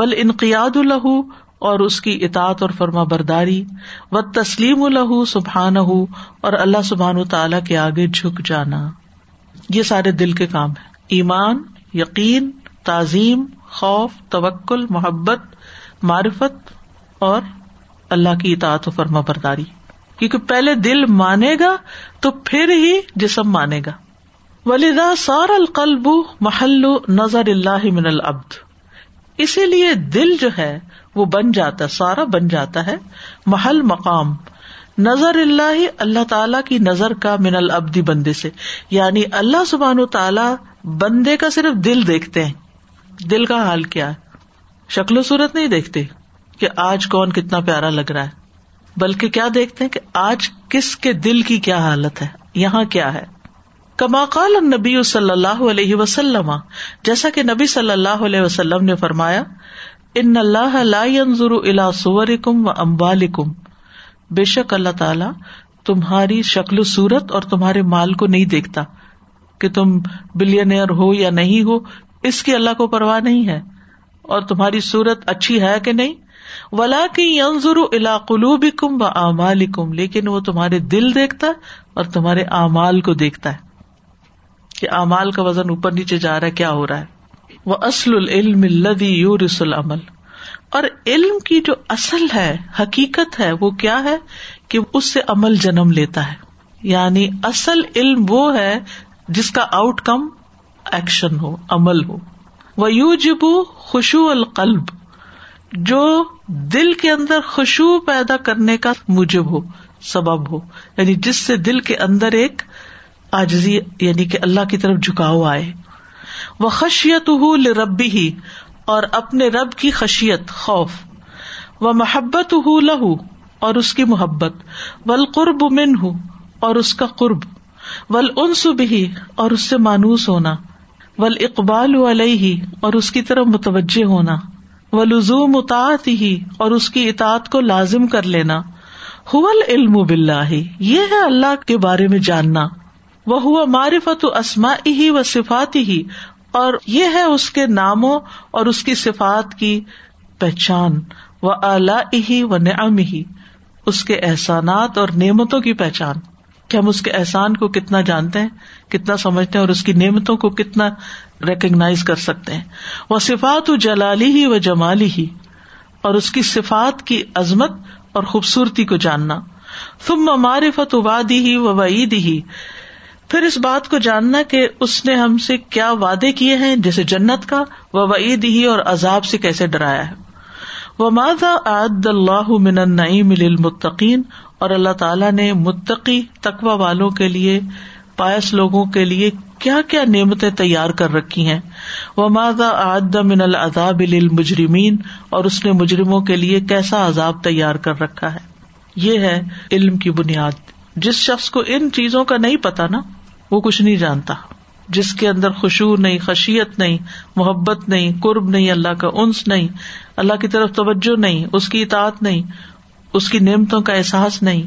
والانقیاد لہ، اور اس کی اطاعت اور فرما برداری، والتسلیم لہ سبحانہ، اور اللہ سبحانہ تعالیٰ کے آگے جھک جانا۔ یہ سارے دل کے کام ہیں، ایمان، یقین، تعظیم، خوف، توکل، محبت، معرفت اور اللہ کی اطاعت و فرما برداری، کیونکہ پہلے دل مانے گا تو پھر ہی جسم مانے گا۔ ولذا صار القلب محل نظر اللہ من العبد، اسی لیے دل جو ہے وہ بن جاتا، سارا بن جاتا ہے محل مقام نظر اللہ، اللہ تعالیٰ کی نظر کا، من العبد، بندے سے، یعنی اللہ سبحانہ و تعالیٰ بندے کا صرف دل دیکھتے ہیں، دل کا حال کیا ہے، شکل و صورت نہیں دیکھتے کہ آج کون کتنا پیارا لگ رہا ہے، بلکہ کیا دیکھتے ہیں کہ آج کس کے دل کی کیا حالت ہے، یہاں کیا ہے۔ کما قال النبی صلی اللہ علیہ وسلم، جیسا کہ نبی صلی اللہ علیہ وسلم نے فرمایا، ان اللہ لا ينظر الى صورکم و اموالکم، بے شک اللہ تعالی تمہاری شکل و صورت اور تمہارے مال کو نہیں دیکھتا، کہ تم بلینئر ہو یا نہیں ہو، اس کی اللہ کو پرواہ نہیں ہے، اور تمہاری صورت اچھی ہے کہ نہیں، وَلَٰكِن يَنظُرُ إِلَىٰ قُلُوبِكُمْ وَأَعْمَالِكُمْ، لیکن وہ تمہارے دل دیکھتا اور تمہارے اعمال کو دیکھتا ہے، کہ اعمال کا وزن اوپر نیچے جا رہا ہے، کیا ہو رہا ہے۔ وَأَصْلُ الْعِلْمِ الَّذِي يُورِثُ الْعَمَلَ، اور علم کی جو اصل ہے، حقیقت ہے، وہ کیا ہے کہ اس سے عمل جنم لیتا ہے، یعنی اصل علم وہ ہے جس کا آؤٹ کم ایکشن ہو، عمل ہو۔ وَيُوجِبُ خُشُوعَ الْقَلْبِ، جو دل کے اندر خشوع پیدا کرنے کا موجب ہو، سبب ہو، یعنی جس سے دل کے اندر ایک عاجزی، یعنی کہ اللہ کی طرف جھکاؤ آئے، وَخَشْيَتُهُ لِرَبِّهِ، اور اپنے رب کی خشیت، خوف، وَمَحَبَّتُهُ لَهُ، اور اس کی محبت، وَالْقُرْبُ مِنْهُ، اور اس کا قرب، وَالْأُنْسُ بِهِ، اور اس سے مانوس ہونا، والاقبال علیہ، اور اس کی طرف متوجہ ہونا، ولزوم طاعتہ، اور اس کی اطاعت کو لازم کر لینا، هو العلم باللہ، یہ ہے اللہ کے بارے میں جاننا، وہو معرفت اسمائہ وصفاتہ، اور یہ ہے اس کے ناموں اور اس کی صفات کی پہچان، وآلائہ ونعمہ، اس کے احسانات اور نعمتوں کی پہچان، کہ ہم اس کے احسان کو کتنا جانتے ہیں، کتنا سمجھتے ہیں، اور اس کی نعمتوں کو کتنا ریکگنائز کر سکتے ہیں، وصفات جلالہ وجمالہ، اور اس کی صفات کی عظمت اور خوبصورتی کو جاننا، ثم معرفت وعدہ ووعیدہ، پھر اس بات کو جاننا کہ اس نے ہم سے کیا وعدے کیے ہیں، جیسے جنت کا، ووعیدہ، اور عذاب سے کیسے ڈرایا ہے، وماذا اعد اللہ من النعیم للمتقین، اور اللہ تعالیٰ نے متقی، تقوی والوں کے لیے، پائس لوگوں کے لیے کیا کیا نعمتیں تیار کر رکھی ہیں، وماذا اعد من العذاب للمجرمین، اور اس نے مجرموں کے لیے کیسا عذاب تیار کر رکھا ہے۔ یہ ہے علم کی بنیاد۔ جس شخص کو ان چیزوں کا نہیں پتا نا، وہ کچھ نہیں جانتا، جس کے اندر خشوع نہیں، خشیت نہیں، محبت نہیں، قرب نہیں، اللہ کا انس نہیں، اللہ کی طرف توجہ نہیں، اس کی اطاعت نہیں، اس کی نعمتوں کا احساس نہیں،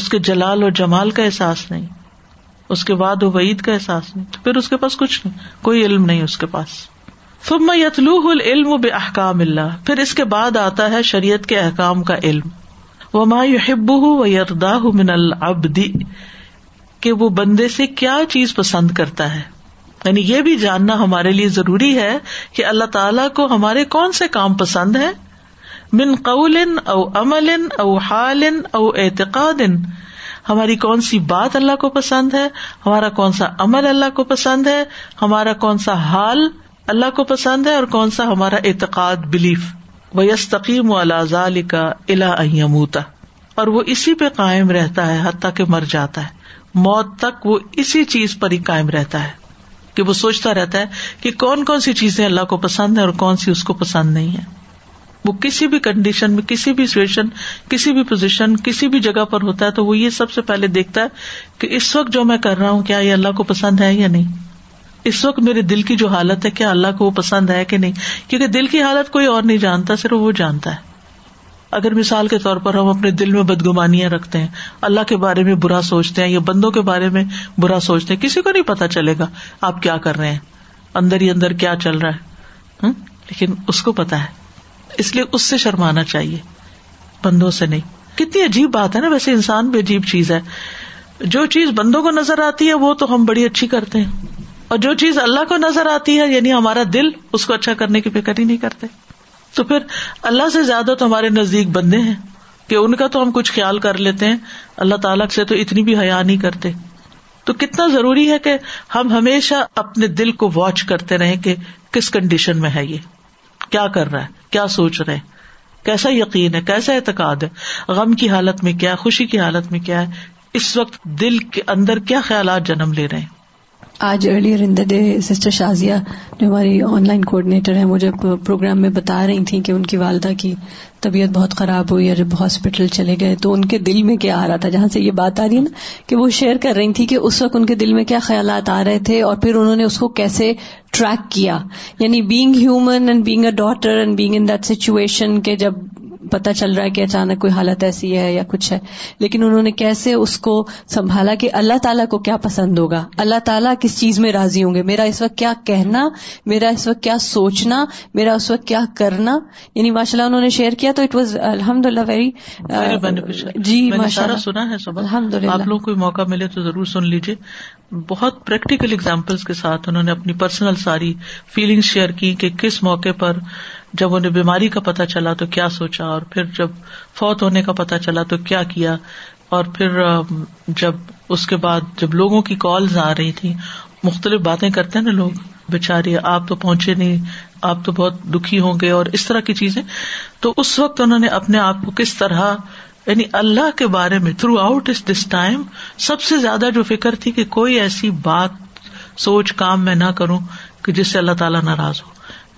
اس کے جلال اور جمال کا احساس نہیں، اس کے وعد و وعید کا احساس نہیں، تو پھر اس کے پاس کچھ نہیں، کوئی علم نہیں اس کے پاس۔ ثم یتلوہ العلم باحکام اللہ، پھر اس کے بعد آتا ہے شریعت کے احکام کا علم، وما یحبہ ویرداہ من العبد، کہ وہ بندے سے کیا چیز پسند کرتا ہے، یعنی یہ بھی جاننا ہمارے لیے ضروری ہے کہ اللہ تعالیٰ کو ہمارے کون سے کام پسند ہیں، من قول او عمل او حال او اعتقاد، ہماری کون سی بات اللہ کو پسند ہے، ہمارا کون سا عمل اللہ کو پسند ہے، ہمارا کون سا حال اللہ کو پسند ہے، اور کون سا ہمارا اعتقاد، بلیف، ویستقیم علی ذالک الی ان یموت، اور وہ اسی پہ قائم رہتا ہے حتیٰ کہ مر جاتا ہے، موت تک وہ اسی چیز پر ہی قائم رہتا ہے، کہ وہ سوچتا رہتا ہے کہ کون کون سی چیزیں اللہ کو پسند ہیں اور کون سی اس کو پسند نہیں ہے۔ وہ کسی بھی کنڈیشن میں, کسی بھی سچویشن, کسی بھی پوزیشن, کسی بھی جگہ پر ہوتا ہے تو وہ یہ سب سے پہلے دیکھتا ہے کہ اس وقت جو میں کر رہا ہوں کیا یہ اللہ کو پسند ہے یا نہیں, اس وقت میرے دل کی جو حالت ہے کیا اللہ کو وہ پسند ہے کہ نہیں, کیونکہ دل کی حالت کوئی اور نہیں جانتا, صرف وہ جانتا ہے. اگر مثال کے طور پر ہم اپنے دل میں بدگمانیاں رکھتے ہیں, اللہ کے بارے میں برا سوچتے ہیں یا بندوں کے بارے میں برا سوچتے ہیں, کسی کو نہیں پتا چلے گا آپ کیا کر رہے ہیں, اندر ہی اندر کیا چل رہا ہے, لیکن اس کو پتا ہے, اس لیے اس سے شرمانا چاہیے, بندوں سے نہیں. کتنی عجیب بات ہے نا, ویسے انسان بھی عجیب چیز ہے. جو چیز بندوں کو نظر آتی ہے وہ تو ہم بڑی اچھی کرتے ہیں, اور جو چیز اللہ کو نظر آتی ہے یعنی ہمارا دل اس کو اچھا کرنے کی فکر ہی نہیں کرتے. تو پھر اللہ سے زیادہ تو ہمارے نزدیک بندے ہیں کہ ان کا تو ہم کچھ خیال کر لیتے ہیں, اللہ تعالیٰ سے تو اتنی بھی حیا نہیں کرتے. تو کتنا ضروری ہے کہ ہم ہمیشہ اپنے دل کو واچ کرتے رہیں کہ کس کنڈیشن میں ہے, یہ کیا کر رہا ہے, کیا سوچ رہے ہیں, کیسا یقین ہے, کیسا اعتقاد ہے, غم کی حالت میں کیا ہے, خوشی کی حالت میں کیا ہے, اس وقت دل کے اندر کیا خیالات جنم لے رہے ہیں. آج earlier in the day sister Shazia جو ہماری آن لائن کوآرڈینیٹر ہیں, وہ جب پروگرام میں بتا رہی تھیں کہ ان کی والدہ کی طبیعت بہت خراب ہوئی اور جب ہاسپٹل چلے گئے تو ان کے دل میں کیا آ رہا تھا, جہاں سے یہ بات آ رہی ہے نا کہ وہ شیئر کر رہی تھی کہ اس وقت ان کے دل میں کیا خیالات آ رہے تھے اور پھر انہوں نے اس کو کیسے ٹریک کیا, یعنی being human and being a daughter and being in that situation, کہ جب پتا چل رہا ہے کہ اچانک کوئی حالت ایسی ہے یا کچھ ہے, لیکن انہوں نے کیسے اس کو سنبھالا کہ اللہ تعالیٰ کو کیا پسند ہوگا, اللہ تعالیٰ کس چیز میں راضی ہوں گے, میرا اس وقت کیا کہنا, میرا اس وقت کیا سوچنا, میرا اس وقت کیا کرنا. یعنی ماشاء اللہ انہوں نے شیئر کیا تو اٹ واز الحمد للہ ویری بینیفیشل. جی ماشاء اللہ سنا ہے سب, الحمد للہ. آپ لوگوں کو موقع ملے تو ضرور سن لیجیے, بہت پریکٹیکل اگزامپلس کے ساتھ انہوں نے اپنی پرسنل ساری فیلنگ شیئر کی کہ کس موقع پر جب انہیں بیماری کا پتہ چلا تو کیا سوچا, اور پھر جب فوت ہونے کا پتہ چلا تو کیا کیا, اور پھر جب اس کے بعد جب لوگوں کی کالز آ رہی تھی, مختلف باتیں کرتے ہیں نا لوگ بےچارے, آپ تو پہنچے نہیں, آپ تو بہت دکھی ہوں گے, اور اس طرح کی چیزیں. تو اس وقت انہوں نے اپنے آپ کو کس طرح, یعنی اللہ کے بارے میں تھرو آؤٹ دس ٹائم سب سے زیادہ جو فکر تھی کہ کوئی ایسی بات, سوچ, کام میں نہ کروں کہ جس سے اللہ تعالیٰ ناراض ہو.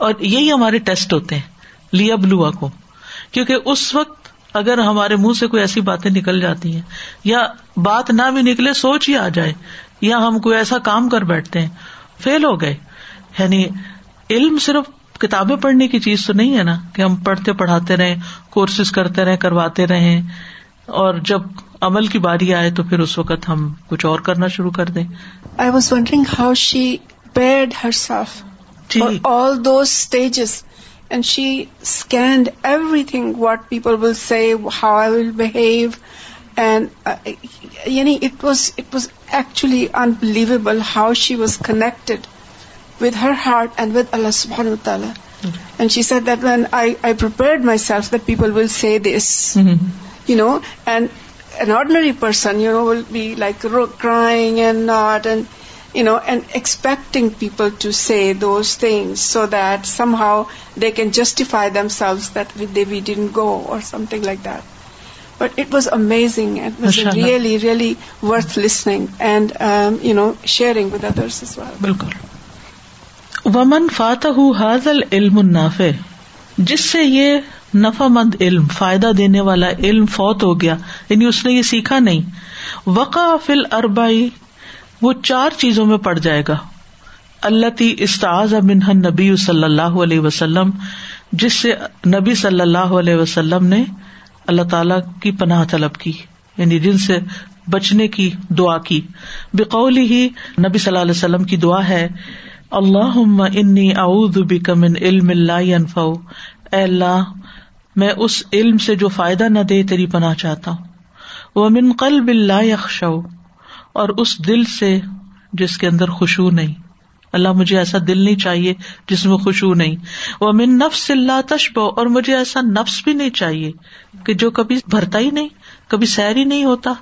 اور یہی ہمارے ٹیسٹ ہوتے ہیں لیبلوا کو, کیونکہ اس وقت اگر ہمارے منہ سے کوئی ایسی باتیں نکل جاتی ہیں یا بات نہ بھی نکلے سوچ ہی آ جائے, یا ہم کوئی ایسا کام کر بیٹھتے ہیں, فیل ہو گئے. یعنی علم صرف کتابیں پڑھنے کی چیز تو نہیں ہے نا کہ ہم پڑھتے پڑھاتے رہیں, کورسز کرتے رہیں, کرواتے رہیں, اور جب عمل کی باری آئے تو پھر اس وقت ہم کچھ اور کرنا شروع کر دیں. I was wondering how she beared herself for all those stages, and she scanned everything, what people will say, how I will behave, and uh, yani it was it was actually unbelievable how she was connected with her heart and with Allah subhanahu wa ta'ala. Okay. And she said that when I, I prepared myself that people will say this, mm-hmm. you know, and an ordinary person, you know, will be like crying and not and you know, and expecting people to say those things so that somehow they can justify themselves that we, they, we didn't go or something like that. But it was amazing. It was really, really worth listening and, um, you know, sharing with others as well. Bilkul. وَمَنْ فَاتَهُ هَذَا الْعِلْمُ النَّافِعُ, جس سے یہ نفع مند علم, فائدہ دینے والا علم فوت ہو گیا, یعنی اس نے یہ سیکھا نہیں, وَقَعَ فِي الْأَرْبَعِ, وہ چار چیزوں میں پڑ جائے گا, اللتی استعاذ منہ نبی صلی اللہ علیہ وسلم, جس سے نبی صلی اللہ علیہ وسلم نے اللہ تعالی کی پناہ طلب کی, یعنی جن سے بچنے کی دعا کی. بقولی ہی, نبی صلی اللہ علیہ وسلم کی دعا ہے, اللہم انی اعوذ بک من علم لا ینفع, اے اللہ میں اس علم سے جو فائدہ نہ دے تیری پناہ چاہتا ہوں, ومن قلب لا یخشع, اور اس دل سے جس کے اندر خشوع نہیں, اللہ مجھے ایسا دل نہیں چاہیے جس میں خشوع نہیں, ومن نفس لا تشبع, اور مجھے ایسا نفس بھی نہیں چاہیے کہ جو کبھی بھرتا ہی نہیں, کبھی سیر ہی نہیں ہوتا,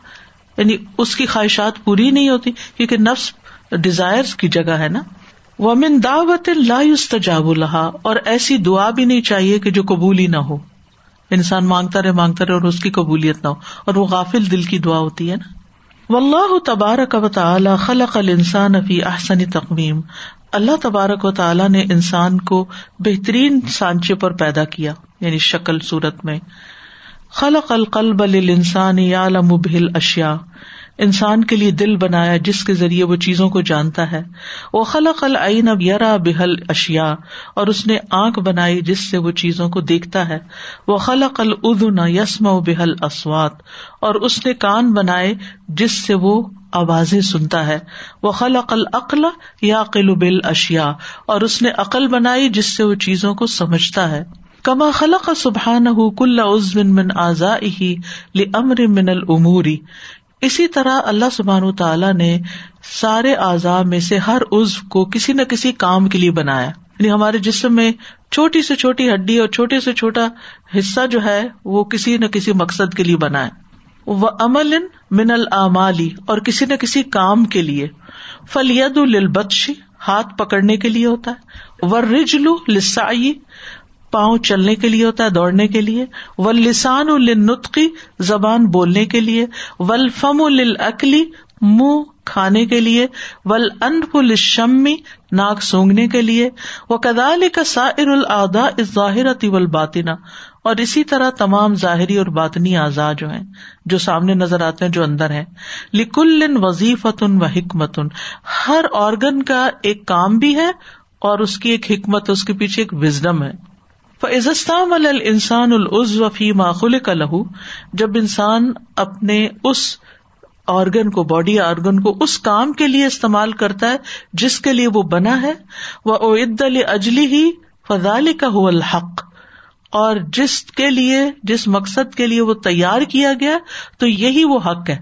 یعنی اس کی خواہشات پوری نہیں ہوتی, کیونکہ نفس ڈیزائرز کی جگہ ہے نا, ومن دعوت لا یستجاب لہا, اور ایسی دعا بھی نہیں چاہیے کہ جو قبول ہی نہ ہو, انسان مانگتا رہے مانگتا رہے اور اس کی قبولیت نہ ہو, اور وہ غافل دل کی دعا ہوتی ہے نا. واللہ تبارک و تعالی خلق الانسان فی احسن تقویم, اللہ تبارک و تعالی نے انسان کو بہترین سانچے پر پیدا کیا. یعنی شکل صورت میں. خلق القلب للانسان یعلم به الاشیاء، انسان کے لیے دل بنایا جس کے ذریعے وہ چیزوں کو جانتا ہے. وخلق العین یرى بها الاشیاء، اور اس نے آنکھ بنائی جس سے وہ چیزوں کو دیکھتا ہے. وخلق الاذن یسمع بها الاصوات، اور اس نے کان بنائے جس سے وہ آوازیں سنتا ہے. وخلق العقل یعقل بالاشیاء، اور اس نے عقل بنائی جس سے وہ چیزوں کو سمجھتا ہے. کما خلق سبحانہ کل عضو من اعضائہ لامر من الامور، اسی طرح اللہ سبحانہ تعالی نے سارے اعضاء میں سے ہر عضو کو کسی نہ کسی کام کے لیے بنایا. یعنی ہمارے جسم میں چھوٹی سے چھوٹی ہڈی اور چھوٹے سے چھوٹا حصہ جو ہے وہ کسی نہ کسی مقصد کے لیے بنایا. وعمل من الاعمال، اور کسی نہ کسی کام کے لیے. فالید للبطش، ہاتھ پکڑنے کے لیے ہوتا ہے. والرجل للسعی، پاؤں چلنے کے لیے ہوتا ہے، دوڑنے کے لیے. واللسان للنطق، زبان بولنے کے لیے. والفم للاکل، منہ کھانے کے لیے. والانف للشم، ناک سونگنے کے لیے. وکذالک سائر الاعضاء الظاہرۃ والباطنہ، اور اسی طرح تمام ظاہری اور باطنی اعضاء جو ہیں، جو سامنے نظر آتے ہیں، جو اندر ہیں. لکل وظیفۃ وحکمۃ، ہر آرگن کا ایک کام بھی ہے اور اس کی ایک حکمت، اس کے پیچھے ایک وزڈم ہے. فَإِذَا اسْتَعْمَلَ الْإِنسَانُ الْعُضْوَ فِي مَا خُلِقَ لَهُ، جب انسان اپنے اس آرگن کو، باڈی آرگن کو اس کام کے لیے استعمال کرتا ہے جس کے لیے وہ بنا ہے. وَأُعِدَّ لِأَجْلِهِ فَذَلِكَ هُوَ الْحَقِّ، اور جس کے لیے، جس مقصد کے لیے وہ تیار کیا گیا تو یہی وہ حق ہے،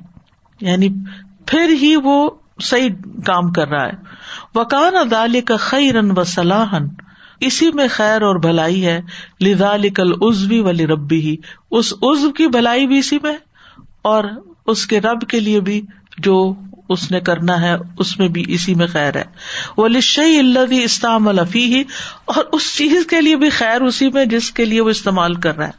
یعنی پھر ہی وہ صحیح کام کر رہا ہے. وَكَانَ ذَلِكَ خَيْرًا وَصَلَاحًا، اسی میں خیر اور بھلائی ہے. لذالک العضو ولربہ، اس عضو کی بھلائی بھی اسی میں اور اس کے رب کے لیے بھی جو اس نے کرنا ہے اس میں بھی اسی میں خیر ہے. وللشیء الذی استعمل فیہ، اور اس چیز کے لیے بھی خیر اسی میں جس کے لیے وہ استعمال کر رہا ہے.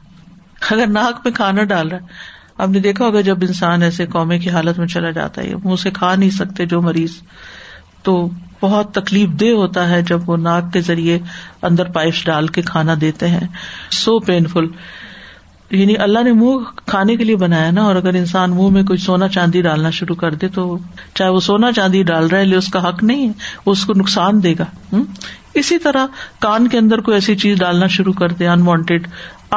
اگر ناک میں کھانا ڈال رہا ہے، آپ نے دیکھا ہوگا جب انسان ایسے قومے کی حالت میں چلا جاتا ہے، منہ سے کھا نہیں سکتے جو مریض، تو بہت تکلیف دہ ہوتا ہے جب وہ ناک کے ذریعے اندر پائپس ڈال کے کھانا دیتے ہیں. So painful. یعنی اللہ نے منہ کھانے کے لیے بنایا نا، اور اگر انسان منہ میں کوئی سونا چاندی ڈالنا شروع کر دے تو چاہے وہ سونا چاندی ڈال رہا ہے لے، اس کا حق نہیں ہے، وہ اس کو نقصان دے گا. اسی طرح کان کے اندر کوئی ایسی چیز ڈالنا شروع کر دے انوانٹیڈ،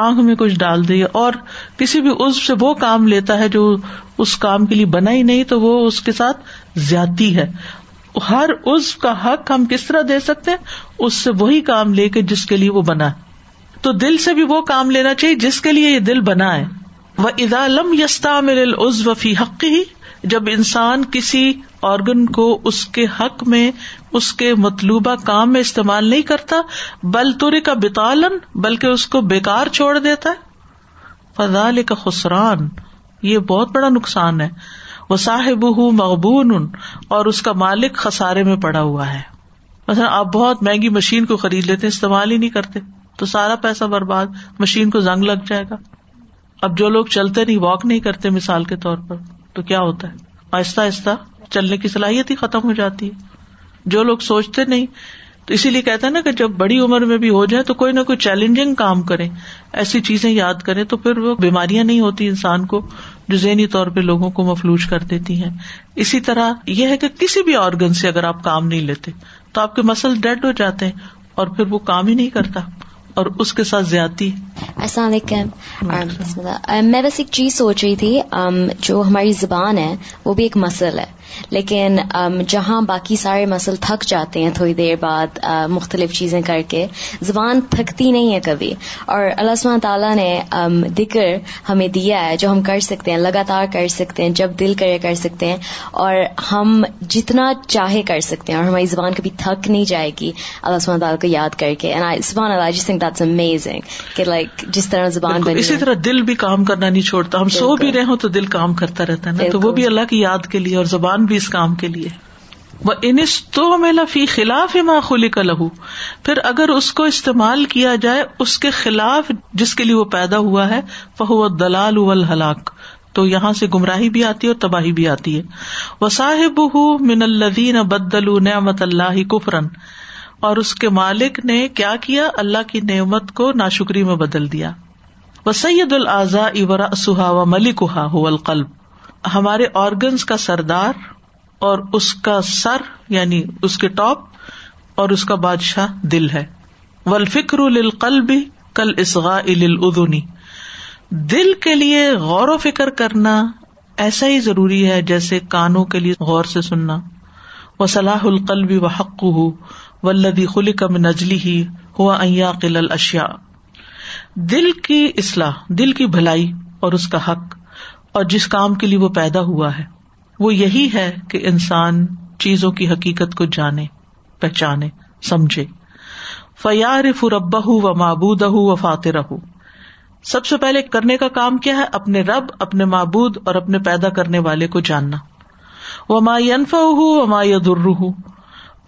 آنکھ میں کچھ ڈال دے، اور کسی بھی عضو سے وہ کام لیتا ہے جو اس کام کے لیے بنا ہی نہیں، تو وہ اس کے ساتھ زیادتی ہے. ہر عضو کا حق ہم کس طرح دے سکتے ہیں؟ اس سے وہی کام لے کے جس کے لیے وہ بنا ہے. تو دل سے بھی وہ کام لینا چاہیے جس کے لیے یہ دل بنا ہے. وَإِذَا لَمْ يَسْتَعْمِلِ الْعُضْوَ فِي حَقِّهِ، جب انسان کسی آرگن کو اس کے حق میں، اس کے مطلوبہ کام میں استعمال نہیں کرتا، بل تُرِكَ بِطَالًا، بلکہ اس کو بیکار چھوڑ دیتا ہے. فَذَلِكَ خُسْرَان، یہ بہت بڑا نقصان ہے. وصاحبہ مغبون، اور اس کا مالک خسارے میں پڑا ہوا ہے. مثلا آپ بہت مہنگی مشین کو خرید لیتے ہیں، استعمال ہی نہیں کرتے، تو سارا پیسہ برباد، مشین کو زنگ لگ جائے گا. اب جو لوگ چلتے نہیں، واک نہیں کرتے مثال کے طور پر، تو کیا ہوتا ہے؟ آہستہ آہستہ چلنے کی صلاحیت ہی ختم ہو جاتی ہے. جو لوگ سوچتے نہیں، تو اسی لیے کہتے ہیں نا کہ جب بڑی عمر میں بھی ہو جائے تو کوئی نہ کوئی چیلنجنگ کام کریں، ایسی چیزیں یاد کریں، تو پھر وہ بیماریاں نہیں ہوتی انسان کو، جو ذہنی طور پہ لوگوں کو مفلوج کر دیتی ہیں. اسی طرح یہ ہے کہ کسی بھی آرگن سے اگر آپ کام نہیں لیتے تو آپ کے مسل ڈیڈ ہو جاتے ہیں، اور پھر وہ کام ہی نہیں کرتا، اور اس کے ساتھ زیادتی. السلام علیکم. میں بس ایک چیز سوچ رہی تھی، جو ہماری زبان ہے وہ بھی ایک مسل ہے، لیکن جہاں باقی سارے مسل تھک جاتے ہیں تھوڑی دیر بعد مختلف چیزیں کر کے، زبان تھکتی نہیں ہے کبھی. اور اللہ سبحانہ تعالیٰ نے ذکر ہمیں دیا ہے جو ہم کر سکتے ہیں، لگاتار کر سکتے ہیں، جب دل کرے کر سکتے ہیں، اور ہم جتنا چاہے کر سکتے ہیں، اور ہماری زبان کبھی تھک نہیں جائے گی اللہ سبحانہ تعالیٰ کو یاد کر کے. اینڈ آئی سبحان اللہ، I just think that's amazing کہ لائک جس طرح زبان بنی، اسی طرح دل بھی کام کرنا نہیں چھوڑتا. ہم سو بھی رہے ہوں تو دل کام کرتا رہتا ہے نا، تو وہ بھی اللہ کی یاد کے لیے، اور زبان بھی اس کام کے لیے. وَإِنِ اسْتُعْمِلَ فِي خِلَافِ مَا خُلِقَ لَهُ، پھر اگر اس کو استعمال کیا جائے اس کے خلاف جس کے لیے وہ پیدا ہوا ہے، فَهُوَ الضَّلَالُ وَالْهَلَاكُ، تو یہاں سے گمراہی بھی آتی ہے اور تباہی بھی آتی ہے. وَصَاحِبُهُ مِنَ الَّذِينَ بَدَّلُوا نِعْمَةَ اللَّهِ كُفْرًا، اور اس کے مالک نے کیا کیا؟ اللہ کی نعمت کو ناشکری میں بدل دیا. وسید الاعضاء ورأسها وملکها هو القلب. ہمارے آرگنز کا سردار اور اس کا سر یعنی اس کے ٹاپ اور اس کا بادشاہ دل ہے. والفکر للقلب کالإصغاء للأذن. دل کے لیے غور و فکر کرنا ایسا ہی ضروری ہے جیسے کانوں کے لیے غور سے سننا. وصلاح القلب وحقه والذی خلق من اجلہ ہوا ان یعقل الاشیاء. دل کی اصلاح، دل کی بھلائی اور اس کا حق اور جس کام کے لیے وہ پیدا ہوا ہے وہ یہی ہے کہ انسان چیزوں کی حقیقت کو جانے، پہچانے، سمجھے. فیعرف ربہ و معبودہ و فاطرہ. سب سے پہلے کرنے کا کام کیا ہے؟ اپنے رب، اپنے معبود اور اپنے پیدا کرنے والے کو جاننا. وما ینفعہ وما یضرہ،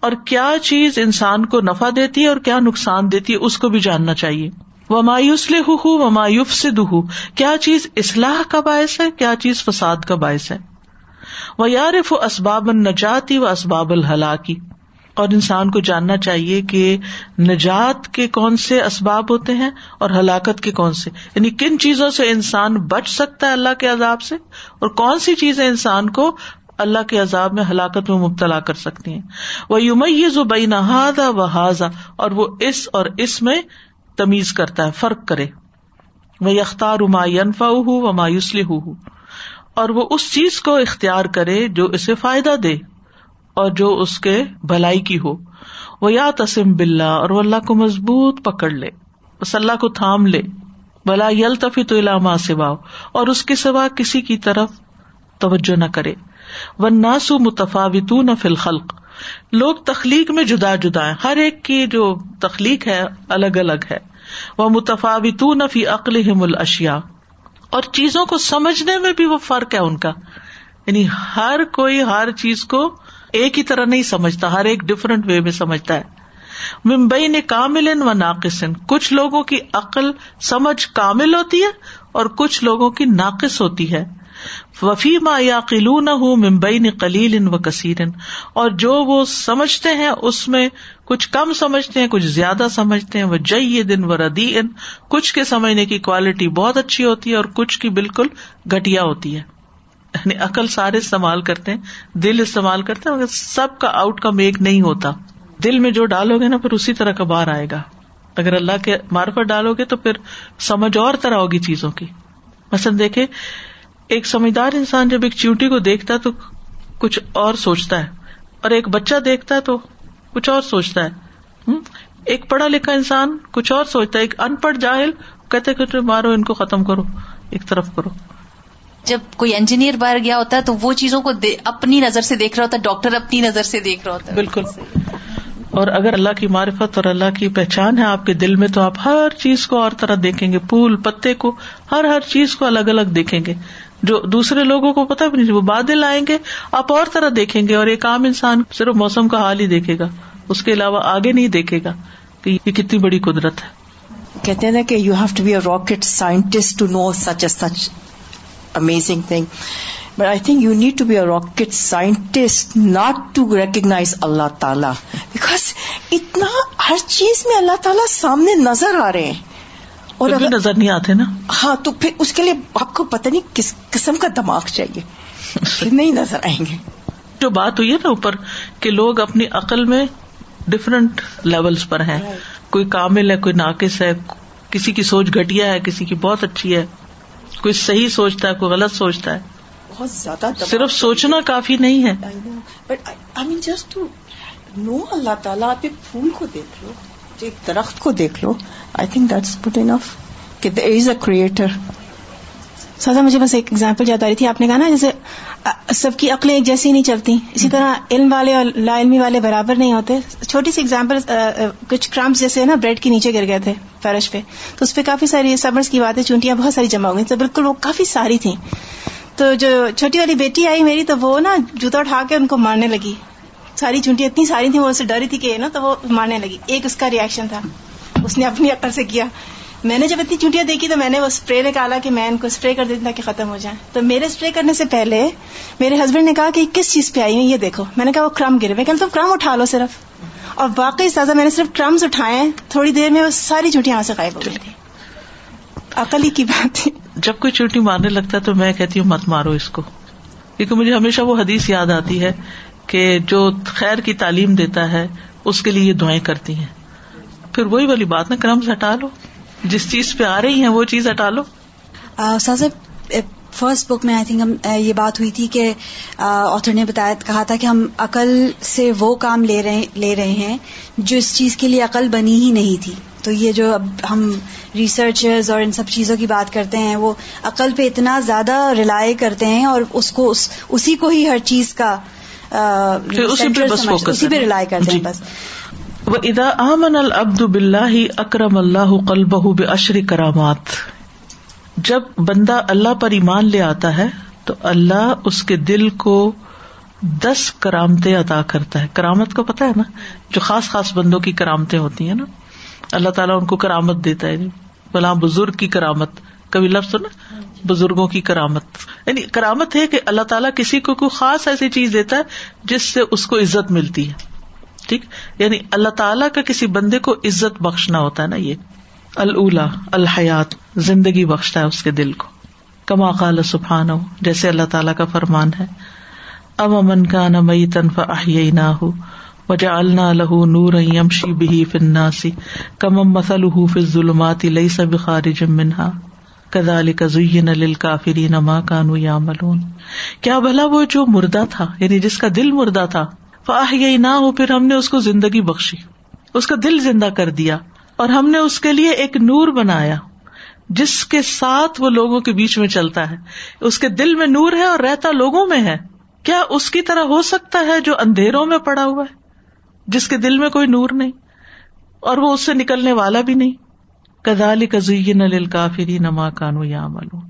اور کیا چیز انسان کو نفع دیتی ہے اور کیا نقصان دیتی ہے اس کو بھی جاننا چاہیے. وما یصلحہ وما یفسدہ، کیا چیز اصلاح کا باعث ہے، کیا چیز فساد کا باعث ہے. ویعرف اسباب النجات و اسباب الہلاک، اور انسان کو جاننا چاہیے کہ نجات کے کون سے اسباب ہوتے ہیں اور ہلاکت کے کون سے، یعنی کن چیزوں سے انسان بچ سکتا ہے اللہ کے عذاب سے اور کون سی چیزیں انسان کو اللہ کے عذاب میں، ہلاکت میں مبتلا کر سکتی ہیں. وَيُمَيِّزُ بَيْنَ هَذَا وَهَذَا، اور وہ اس اور اس میں تمیز کرتا ہے، فرق کرے. وَيَخْتَارُ مَا يَنْفَعُهُ وَمَا يُصْلِحُهُ، اور وہ اس چیز کو اختیار کرے جو اسے فائدہ دے اور جو اس کے بھلائی کی ہو. وَيَعْتَصِم بِاللَّهِ، اور وہ اللہ کو مضبوط پکڑ لے، بس اللہ کو تھام لے. وَلَا يَلْتَفِتُ إِلَى مَا سِوَاهُ، اور اس کے سوا کسی کی طرف توجہ نہ کرے. والناس متفاوتون فی الخلق، لوگ تخلیق میں جدا جدا ہیں، ہر ایک کی جو تخلیق ہے الگ الگ ہے. ومتفاوتون فی عقلہم الاشیاء، اور چیزوں کو سمجھنے میں بھی وہ فرق ہے ان کا، یعنی ہر کوئی ہر چیز کو ایک ہی طرح نہیں سمجھتا، ہر ایک ڈفرنٹ وے میں سمجھتا ہے. من بین کامل و ناقص، کچھ لوگوں کی عقل سمجھ کامل ہوتی ہے اور کچھ لوگوں کی ناقص ہوتی ہے. وفیما یعقلونہ من بین قلیل و کثیر، اور جو وہ سمجھتے ہیں اس میں کچھ کم سمجھتے ہیں، کچھ زیادہ سمجھتے ہیں. وجید و ردیء، کچھ کے سمجھنے کی کوالٹی بہت اچھی ہوتی ہے اور کچھ کی بالکل گھٹیا ہوتی ہے. یعنی عقل سارے استعمال کرتے ہیں، دل استعمال کرتے ہیں، مگر سب کا آؤٹ کم ایک نہیں ہوتا. دل میں جو ڈالو گے نا پھر اسی طرح کا باہر آئے گا. اگر اللہ کے معرفت ڈالو گے تو پھر سمجھ اور طرح ہوگی چیزوں کی. مثلا دیکھیں، ایک سمجھدار انسان جب ایک چیونٹی کو دیکھتا ہے تو کچھ اور سوچتا ہے، اور ایک بچہ دیکھتا ہے تو کچھ اور سوچتا ہے. ایک پڑھا لکھا انسان کچھ اور سوچتا ہے، ایک ان پڑھ جاہل کہتے کہ مارو ان کو، ختم کرو، ایک طرف کرو. جب کوئی انجینئر باہر گیا ہوتا ہے تو وہ چیزوں کو اپنی نظر سے دیکھ رہا ہوتا ہے، ڈاکٹر اپنی نظر سے دیکھ رہا ہوتا ہے. بالکل. اور اگر اللہ کی معرفت اور اللہ کی پہچان ہے آپ کے دل میں تو آپ ہر چیز کو اور طرح دیکھیں گے، پھول پتے کو، ہر ہر چیز کو الگ الگ دیکھیں گے. جو دوسرے لوگوں کو پتا بھی نہیں، وہ بادل آئیں گے آپ اور طرح دیکھیں گے، اور ایک عام انسان صرف موسم کا حال ہی دیکھے گا، اس کے علاوہ آگے نہیں دیکھے گا کہ یہ کتنی بڑی قدرت ہے. کہتے ہیں نا کہ you have to be a rocket scientist to know such a such amazing thing, but I think you need to be a rocket scientist not to recognise اللہ تعالیٰ، بیکاز اتنا ہر چیز میں اللہ تعالیٰ سامنے نظر آ رہے ہیں اور اگر نظر نہیں آتے نا، ہاں تو پھر اس کے لیے آپ کو پتہ نہیں کس قسم کا دماغ چاہیے، پھر نہیں نظر آئیں گے. جو بات ہوئی ہے نا اوپر کہ لوگ اپنی عقل میں ڈفرینٹ لیولز پر ہیں، کوئی کامل ہے، کوئی ناقص ہے، کسی کی سوچ گھٹیا ہے، کسی کی بہت اچھی ہے، کوئی صحیح سوچتا ہے، کوئی غلط سوچتا ہے. بہت زیادہ صرف سوچنا کافی نہیں ہے، but I mean just to know اللہ تعالیٰ. آپ ایک پھول کو دیکھ لو، ایک درخت کو دیکھ لو، I think that's good enough کہ دیر از اے کریٹر. سازا مجھے بس ایک ایگزامپل یاد آ رہی تھی، آپ نے کہا نا جیسے سب کی عقلیں ایک جیسی نہیں چلتی، اسی طرح علم والے اور لا علمی والے برابر نہیں ہوتے. چھوٹی سی ایگزامپل، کچھ کرمپس جیسے نا بریڈ کے نیچے گر گئے تھے فرش پہ، تو اس پہ کافی ساری سبرس کی باتیں، چونٹیاں بہت ساری جمع ہو گئی، تو بالکل وہ کافی ساری تھیں. تو جو چھوٹی والی بیٹی آئی میری، تو وہ نا جوتا اٹھا کے ان کو مارنے لگی، ساری چونٹیاں اتنی ساری تھیں، وہ اسے ڈری تھی کہ نا، تو وہ مارنے لگی. ایک اس کا ریئیکشن تھا، اس نے اپنی عقل سے کیا. میں نے جب اتنی چونٹیاں دیکھی تو میں نے وہ اسپرے نکالا کہ میں ان کو اسپرے کر دیتی تاکہ ختم ہو جائیں. تو میرے اسپرے کرنے سے پہلے میرے ہسبینڈ نے کہا کہ کس چیز پہ آئی ہے یہ دیکھو. میں نے کہا وہ کرم گرے ہوئے. کہا تم کرم اٹھا لو صرف. اور واقعی سازا میں نے صرف ٹرمز اٹھائے ہیں, تھوڑی دیر میں وہ ساری چونٹیاں یہاں سے غائب ہو گئی تھی. عقل ہی کی بات ہے. جب کوئی چونٹی مارنے لگتا ہے تو میں کہتی ہوں مت مارو اس کو, کیونکہ مجھے ہمیشہ وہ حدیث یاد آتی ہے کہ جو خیر کی تعلیم دیتا ہے اس کے لیے دعائیں کرتی ہیں. پھر وہی والی بات نا, کرمز ہٹا لو, جس چیز پہ آ رہی ہیں وہ چیز ہٹا لو. استاذ فرسٹ بک میں آئی تھنک ہم یہ بات ہوئی تھی کہ آتھر نے بتایا کہا تھا کہ ہم عقل سے وہ کام لے رہے لے رہے ہیں جو اس چیز کے لیے عقل بنی ہی نہیں تھی. تو یہ جو اب ہم ریسرچرز اور ان سب چیزوں کی بات کرتے ہیں وہ عقل پہ اتنا زیادہ ریلائی کرتے ہیں اور اس کو اس, اسی کو ہی ہر چیز کا اسی پہ ریلائی کرتے ہیں بس. وَإِذَا آمَنَ الْعَبْدُ بِاللَّهِ أَكْرَمَ اللَّهُ قَلْبَهُ بِعَشْرِ كَرَامَاتٍ. جب بندہ اللہ پر ایمان لے آتا ہے تو اللہ اس کے دل کو دس کرامتیں عطا کرتا ہے. کرامت کو پتہ ہے نا, جو خاص خاص بندوں کی کرامتیں ہوتی ہیں نا, اللہ تعالیٰ ان کو کرامت دیتا ہے. بلا بزرگ کی کرامت, کبھی لفظ سنا بزرگوں کی کرامت, یعنی کرامت ہے کہ اللہ تعالیٰ کسی کو کوئی خاص ایسی چیز دیتا ہے جس سے اس کو عزت ملتی ہے. ٹھیک, یعنی اللہ تعالیٰ کا کسی بندے کو عزت بخشنا ہوتا ہے نا. یہ الاولا الحیات, زندگی بخشتا ہے اس کے دل کو. کما قال سبحانہ, جیسے اللہ تعالیٰ کا فرمان ہے, اَوَ مَنْ كَانَ مَيْتًا فَأَحْيَيْنَاهُ وَجَعَلْنَا لَهُ نُورًا يَمْشِي بِهِ فِي النَّاسِ كَمَن مَّثَلُهُ فِي الظُّلُمَاتِ لَيْسَ بِخَارِجٍ مِّنْهَا كَذَلِكَ زُيِّنَ لِلْكَافِرِينَ مَا كَانُوا يَعْمَلُونَ. کیا بھلا وہ جو مردہ تھا, یعنی جس کا دل مردہ تھا, یہی نہ ہو, پھر ہم نے اس کو زندگی بخشی, اس کا دل زندہ کر دیا, اور ہم نے اس کے لیے ایک نور بنایا جس کے ساتھ وہ لوگوں کے بیچ میں چلتا ہے. اس کے دل میں نور ہے اور رہتا لوگوں میں ہے. کیا اس کی طرح ہو سکتا ہے جو اندھیروں میں پڑا ہوا ہے, جس کے دل میں کوئی نور نہیں اور وہ اس سے نکلنے والا بھی نہیں. کذالک زین للکافرین ما کانوا یعملون.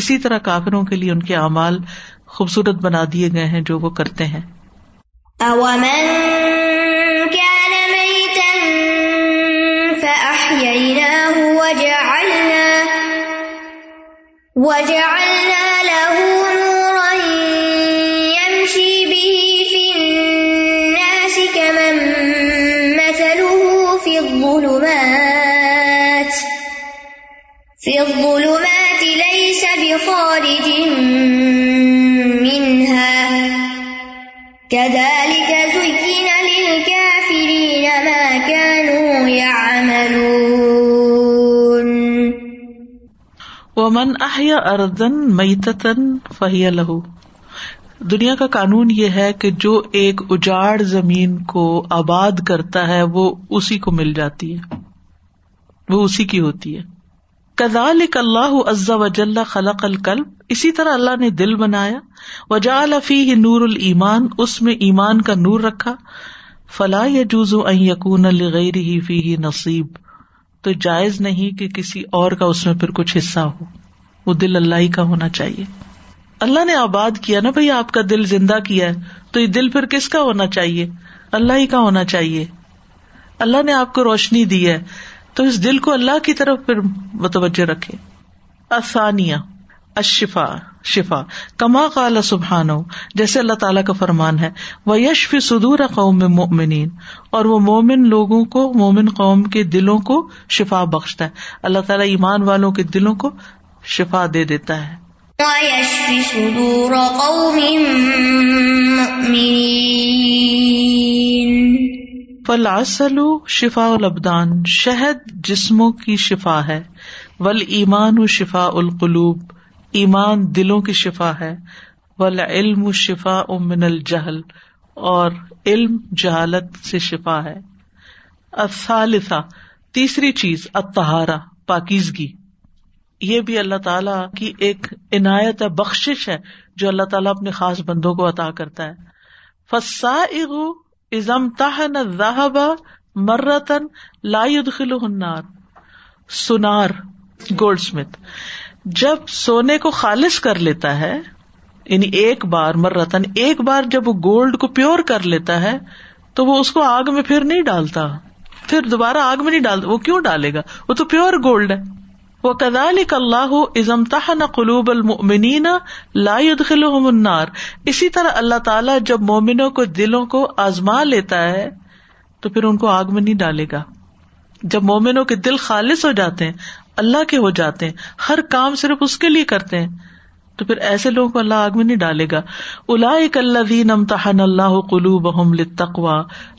اسی طرح کافروں کے لیے ان کے اعمال خوبصورت بنا دیے گئے ہیں جو وہ کرتے ہیں. وَمَن كَانَ مَيْتًا فَأَحْيَيْنَاهُ وَجَعَلْنَا وَجَعَلْنَا لَهُ نُورًا يَمْشِي بِهِ فِي النَّاسِ كَمَن مَّثَلُهُ فِي الظُّلُمَاتِ فِي الظُّلُمَاتِ لَيْسَ بِخَارِجٍ مِّنْهَا كَذَلِكَ زُيِّنَ لِلْكَافِرِينَ مَا كَانُوا يَعْمَلُونَ. وَمَنْ أَحْيَا أَرْضًا مَيْتَةً فَهِيَ لَهُ. دنیا کا قانون یہ ہے کہ جو ایک اجاڑ زمین کو آباد کرتا ہے وہ اسی کو مل جاتی ہے, وہ اسی کی ہوتی ہے. كَذَلِكَ اللَّهُ عَزَّ وَجَلَّ خَلَقَ الْقَلْبَ. اسی طرح اللہ نے دل بنایا. وجعل فیہ نور الایمان, اس میں ایمان کا نور رکھا. فلا یجوز ان یکون لغیرہ فیہ نصیب, تو جائز نہیں کہ کسی اور کا اس میں پھر کچھ حصہ ہو, وہ دل اللہ ہی کا ہونا چاہیے. اللہ نے آباد کیا نا بھائی, آپ کا دل زندہ کیا ہے, تو یہ دل پھر کس کا ہونا چاہیے؟ اللہ ہی کا ہونا چاہیے. اللہ نے آپ کو روشنی دی ہے تو اس دل کو اللہ کی طرف پھر متوجہ رکھے. الثانیہ الشفا, شفا کما قال سبحانہ, جیسے اللہ تعالیٰ کا فرمان ہے, وَيَشْفِ صُدُورَ قَوْمِ مُؤْمِنِينَ, اور وہ مومن لوگوں کو, مومن قوم کے دلوں کو شفا بخشتا ہے. اللہ تعالیٰ ایمان والوں کے دلوں کو شفا دے دیتا ہے. وَيَشْفِ صُدُورَ قَوْمِ مُؤْمِنِينَ. فَالْعَسَلُ شِفَاءُ الْأَبْدَانِ, شہد جسموں کی شفا ہے. وَالْإِيمَانُ شِفَاءُ الْقُلُوبِ, ایمان دلوں کی شفا ہے. وَالْعِلْمُ شِفَاءٌ مِّنَ الْجَهْلِ, اور علم جہالت سے شفا ہے. الثالثہ, تیسری چیز الطہارہ, پاکیزگی. یہ بھی اللہ تعالیٰ کی ایک عنایت ہے, بخشش ہے جو اللہ تعالیٰ اپنے خاص بندوں کو عطا کرتا ہے. فَالسَّائِغُ إِذَا امْتَحَنَ الذَّهَبَ مَرَّةً لَا يُدْخِلُهُ النَّارُ, سونار گولڈ اسمتھ جب سونے کو خالص کر لیتا ہے, یعنی ایک بار مرتن, ایک بار جب وہ گولڈ کو پیور کر لیتا ہے تو وہ اس کو آگ میں پھر نہیں ڈالتا, پھر دوبارہ آگ میں نہیں ڈالتا. وہ کیوں ڈالے گا؟ وہ تو پیور گولڈ ہے. وَكَذَلِكَ اللَّهُ إِذَا امْتَحَنَ قُلُوبَ الْمُؤْمِنِينَ لَا يُدْخِلُهُمُ النَّارِ, اسی طرح اللہ تعالیٰ جب مومنوں کو, دلوں کو آزما لیتا ہے تو پھر ان کو آگ میں نہیں ڈالے گا. جب مومنوں کے دل خالص ہو جاتے ہیں, اللہ کے ہو جاتے ہیں, ہر کام صرف اس کے لیے کرتے ہیں, تو پھر ایسے لوگوں کو اللہ آگ میں نہیں ڈالے گا. اولئک الذین امتحن اللہ قلوبہم للتقوی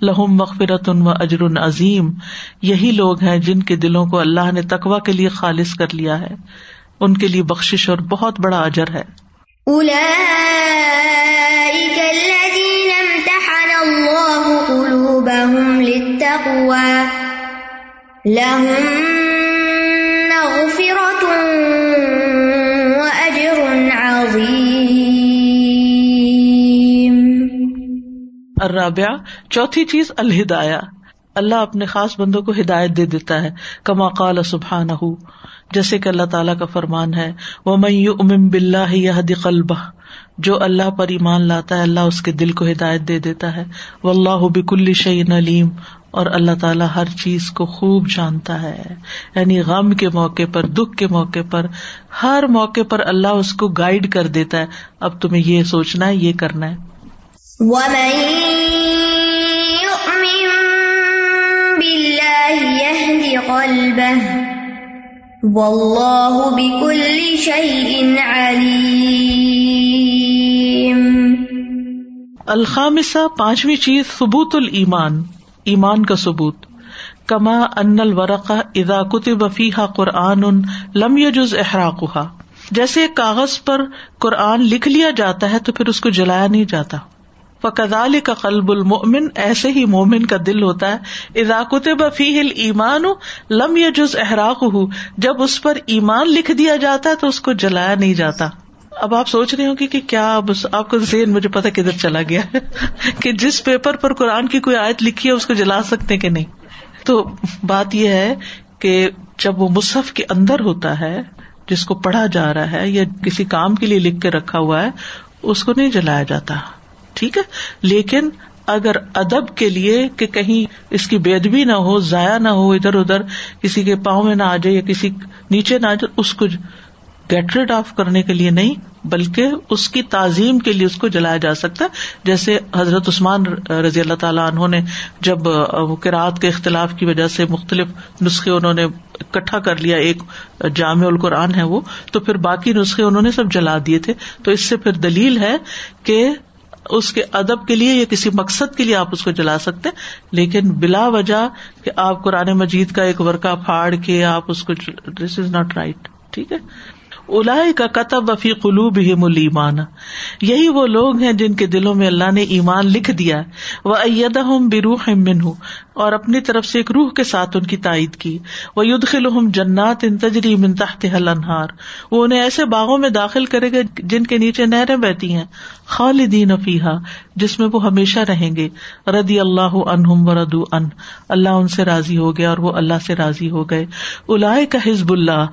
لہم مغفرۃ و اجر عظیم. یہی لوگ ہیں جن کے دلوں کو اللہ نے تقوی کے لیے خالص کر لیا ہے, ان کے لیے بخشش اور بہت بڑا اجر ہے. اولئک الذین امتحن اللہ قلوبہم للتقوی لہم مغفرۃ و اجر عظیم. الرابعہ, چوتھی چیز الہدایہ. اللہ اپنے خاص بندوں کو ہدایت دے دیتا ہے. کما قال سبحانہ, جیسے کہ اللہ تعالیٰ کا فرمان ہے, وَمَن يُؤْمِن بِاللَّهِ يَهْدِ قَلْبَهُ, جو اللہ پر ایمان لاتا ہے اللہ اس کے دل کو ہدایت دے دیتا ہے. وَاللَّهُ بِكُلِّ شَيْءٍ عَلِيمٌ, اور اللہ تعالیٰ ہر چیز کو خوب جانتا ہے. یعنی غم کے موقع پر, دکھ کے موقع پر, ہر موقع پر اللہ اس کو گائیڈ کر دیتا ہے, اب تمہیں یہ سوچنا ہے, یہ کرنا ہے. وَمَن يُؤْمِن بِاللَّهِ يَهْدِ قَلْبَهُ واللہ بکل شیء علیم. الخامسہ, پانچویں چیز ثبوت الایمان, ایمان کا ثبوت. کما ان الورقہ اذا کتب فیہا قرآن لم یجز احراقہا, جیسے کاغذ پر قرآن لکھ لیا جاتا ہے تو پھر اس کو جلایا نہیں جاتا. فَكَذَلِكَ قَلْبُ الْمُؤْمِنِ, ایسے ہی مومن کا دل ہوتا ہے. اِذَا كُتِبَ فِيهِ الْإِيمَانُ لَمْ يَجُزْ إِحْرَاقُهُ, جب اس پر ایمان لکھ دیا جاتا ہے تو اس کو جلایا نہیں جاتا. اب آپ سوچ رہے ہوں گے کہ کیا آپ کو ذہن مجھے پتہ کدھر چلا گیا ہے کہ جس پیپر پر قرآن کی کوئی آیت لکھی ہے اس کو جلا سکتے کہ نہیں. تو بات یہ ہے کہ جب وہ مصحف کے اندر ہوتا ہے جس کو پڑھا جا رہا ہے یا کسی کام کے لیے لکھ کے رکھا ہوا ہے, اس کو نہیں جلایا جاتا, ٹھیک ہے. لیکن اگر ادب کے لیے کہ کہیں اس کی بے ادبی نہ ہو, ضائع نہ ہو, ادھر ادھر کسی کے پاؤں میں نہ آ جائے یا کسی نیچے نہ آ جائے, اس کو گیٹ ریڈ آف کرنے کے لیے نہیں بلکہ اس کی تعظیم کے لیے اس کو جلایا جا سکتا ہے. جیسے حضرت عثمان رضی اللہ تعالیٰ عنہ نے جب قرأت کے اختلاف کی وجہ سے مختلف نسخے انہوں نے اکٹھا کر لیا, ایک جامع القرآن ہے وہ, تو پھر باقی نسخے انہوں نے سب جلا دیے تھے. تو اس سے پھر دلیل ہے کہ اس کے ادب کے لیے یا کسی مقصد کے لیے آپ اس کو جلا سکتے ہیں, لیکن بلا وجہ کہ آپ قرآن مجید کا ایک ورقہ پھاڑ کے آپ اس کو, دس از ناٹ رائٹ, ٹھیک ہے. اولئک کتب فی قلوبہم الایمان, یہی وہ لوگ ہیں جن کے دلوں میں اللہ نے ایمان لکھ دیا. وایدہم بروح منہ, اور اپنی طرف سے ایک روح کے ساتھ ان کی تائید کی. ویدخلہم جنات تجری من تحتہا الانہار, وہ انہیں ایسے باغوں میں داخل کرے گا جن کے نیچے نہریں بہتی ہیں. خالدین فیہا, جس میں وہ ہمیشہ رہیں گے. رضی اللہ عنہم ورضوا عنہ, اللہ ان سے راضی ہو گیا اور وہ اللہ سے راضی ہو گئے. اولئک حزب اللہ,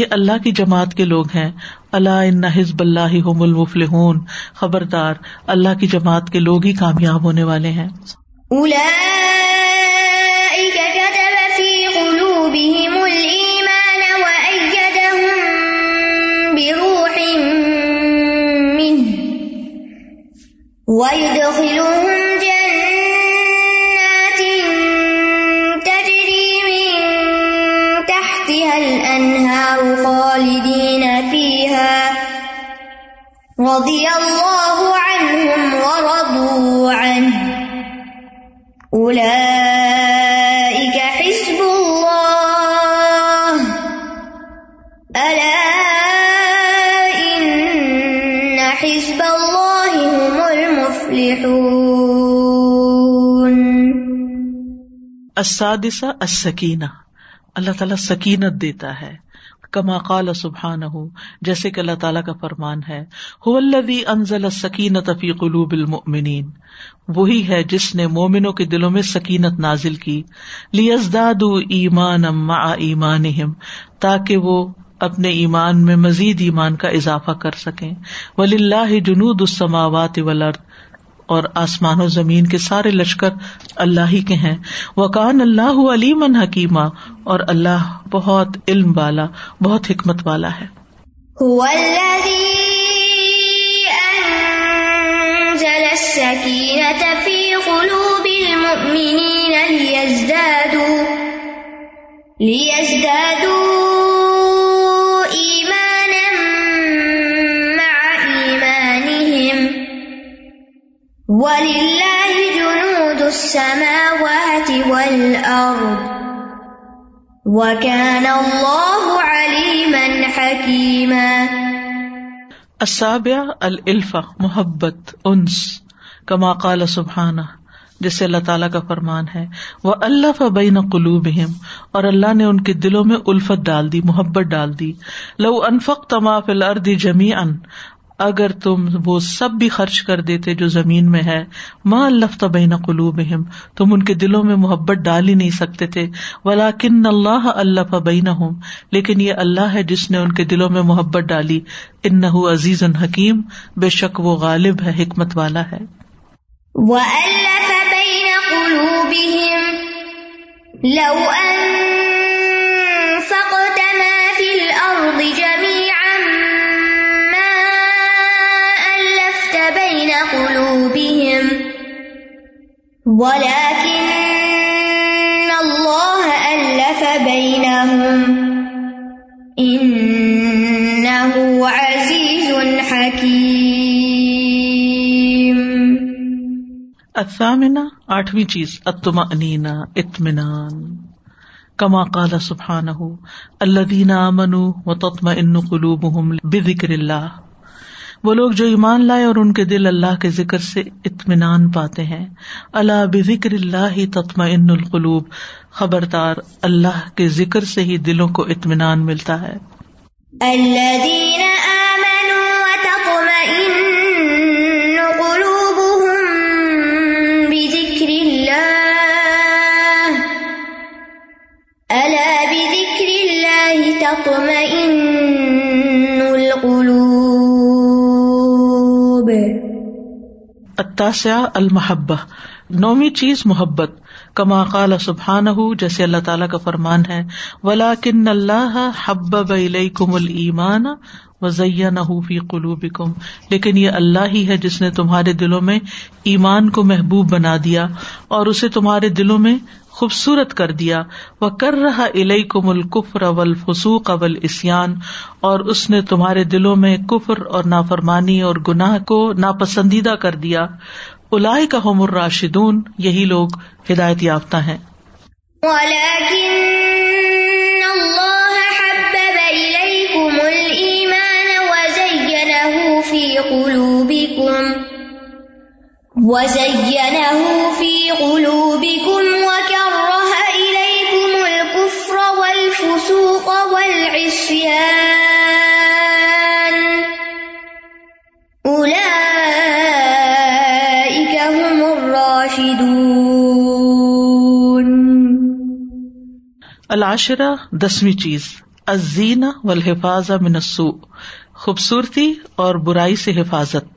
یہ اللہ کی جماعت کے لوگ ہیں. الا ان حزب اللہ هم المفلحون, خبردار اللہ کی جماعت کے لوگ ہی کامیاب ہونے والے ہیں. اولئک كتب في قلوبهم الإيمان وأيدهم بروح منه ويدخلهم رضی اللہ عنہم ورضوا عنہ اولئک حزب اللہ الا ان حزب اللہ هم المفلحون. السادسہ السکینہ, اللہ تعالیٰ سکینت دیتا ہے. کما قال سبحانہ, جیسے کہ اللہ تعالیٰ کا فرمان ہے, هو الذی انزل السکینۃ فی قلوب المؤمنین, وہی ہے جس نے مومنوں کے دلوں میں سکینت نازل کی. لیزدادوا ایمانا مع ایمانہم, تاکہ وہ اپنے ایمان میں مزید ایمان کا اضافہ کر سکیں. وللہ جنود السماوات والارض, اور آسمان و زمین کے سارے لشکر اللہ ہی کے ہیں. وکان اللہ علیما حکیما, اور اللہ بہت علم والا, بہت حکمت والا ہے. هو الذی انزل السکینۃ فی قلوب المؤمنین لِيَزْدَادُوا إِيمَانًا مَعَ إِيمَانِهِمْ وَلِلَّهِ جُنُودُ السَّمَاوَاتِ وَالْأَرْضِ وَكَانَ اللَّهُ عَلِيمًا حَكِيمًا. السابعہ الالفہ، محبت، انس، کما قال سبحانہ، جسے اللہ تعالیٰ کا فرمان ہے، وَأَلَّفَ بَيْنَ قُلُوبِهِمْ، اور اللہ نے ان کے دلوں میں الفت ڈال دی، محبت ڈال دی، لَوْ أَنْفَقْتَ مَا فِي الْأَرْضِ جَمِيعًا، اگر تم وہ سب بھی خرچ کر دیتے جو زمین میں ہے، مَا أَلَّفْتَ بَيْنَ قُلُوبِهِمْ، تم ان کے دلوں میں محبت ڈال ہی نہیں سکتے تھے، وَلَكِنَّ اللَّهَ أَلَّفَ بَيْنَهُمْ، لیکن یہ اللہ ہے جس نے ان کے دلوں میں محبت ڈالی، إِنَّهُ عَزِيزٌ حَكِيمٌ، بے شک وہ غالب ہے، حکمت والا ہے. وَأَلَّفَ بَيْنَ قُلُوبِهِمْ لَوْ أَنْفَقْتَ مَا فِي الْأَرْضِ جَمِيعًا مَا أَلَّفْتَ بَيْنَ قُلُوبِهِمْ وَلَكِنَّ اللَّهَ أَلَّفَ بَيْنَهُمْ إِنَّهُ عَزِيزٌ حَكِيمٌ. الثامنہ، آٹھویں چیز، الطمأنینہ، اطمینان، کما قال سبحانہ، الذین آمنوا وتطمئن قلوبہم بذکر اللہ، وہ لوگ جو ایمان لائے اور ان کے دل اللہ کے ذکر سے اطمینان پاتے ہیں. الا بذکر اللہ تطمئن القلوب، خبردار اللہ کے ذکر سے ہی دلوں کو اطمینان ملتا ہے. الذین التاسعہ المحبہ، نومی چیز، محبت، کما قال سبحانہ، جیسے اللہ تعالیٰ کا فرمان ہے، وَلَكِنَّ اللَّهَ حَبَّبَ إِلَيْكُمُ الْإِيمَانَ وَزَيَّنَهُ فِي قُلُوبِكُمْ، لیکن یہ اللہ ہی ہے جس نے تمہارے دلوں میں ایمان کو محبوب بنا دیا اور اسے تمہارے دلوں میں خوبصورت کر دیا. وَكَرَّهَ إِلَيْكُمُ الْكُفْرَ وَالْفُسُوقَ وَالْعِصْيَانَ، اور اس نے تمہارے دلوں میں کفر اور نافرمانی اور گناہ کو ناپسندیدہ کر دیا. أُولَئِكَ هُمُ الرَّاشِدُونَ، یہی لوگ ہدایت یافتہ ہیں. وَلَكِنَّ اللَّهَ حَبَّبَ إِلَيْكُمُ الْإِيمَانَ وَزَيَّنَهُ فِي قُلُوبِكُمْ وَزَيَّنَهُ فِي قُلُوبِكُمْ وَكَرَّهَ إِلَيْكُمُ الْكُفْرَ وَالْفُسُوقَ وَالْعِصْيَانَ أُولَئِكَ هُمُ الرَّاشِدُونَ. العاشرہ، دسویں چیز، الزینہ والحفاظ من السوء، خوبصورتی اور برائی سے حفاظت،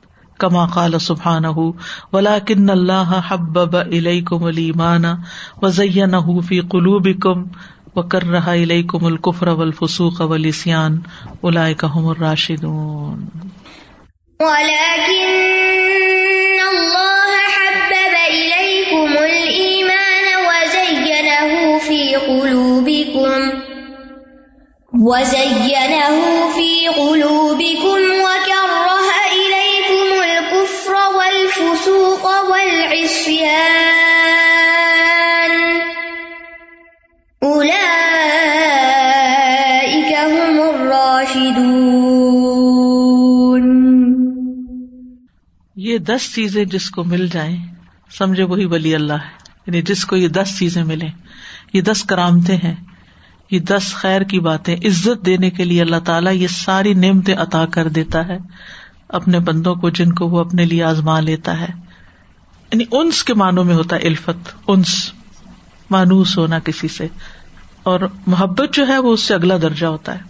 کما قال سبحانہ، وَلَكِنَّ اللَّهَ حَبَّبَ إِلَيْكُمُ الْإِيمَانَ وَزَيَّنَهُ فِي قُلُوبِكُمْ وَكَرَّهَ إِلَيْكُمُ الْكُفْرَ وَالْفُسُوقَ وَالْعِصْيَانَ أُولَئِكَ هُمُ الرَّاشِدُونَ. وَلَكِنَّ اللَّهَ حَبَّبَ إِلَيْكُمُ الْإِيمَانَ وَزَيَّنَهُ فِي قُلُوبِكُمْ وَزَيَّنَهُ فِي قُلُوبِكُمْ وَكَرَّهَ والفسوق والعصيان أولئك هم الراشدون. یہ دس چیزیں جس کو مل جائیں سمجھے وہی ولی اللہ ہے، یعنی جس کو یہ دس چیزیں ملیں، یہ دس کرامتیں ہیں، یہ دس خیر کی باتیں، عزت دینے کے لیے اللہ تعالیٰ یہ ساری نعمتیں عطا کر دیتا ہے اپنے بندوں کو جن کو وہ اپنے لیے آزما لیتا ہے. یعنی انس کے معنوں میں ہوتا ہے الفت، انس، مانوس ہونا کسی سے، اور محبت جو ہے وہ اس سے اگلا درجہ ہوتا ہے.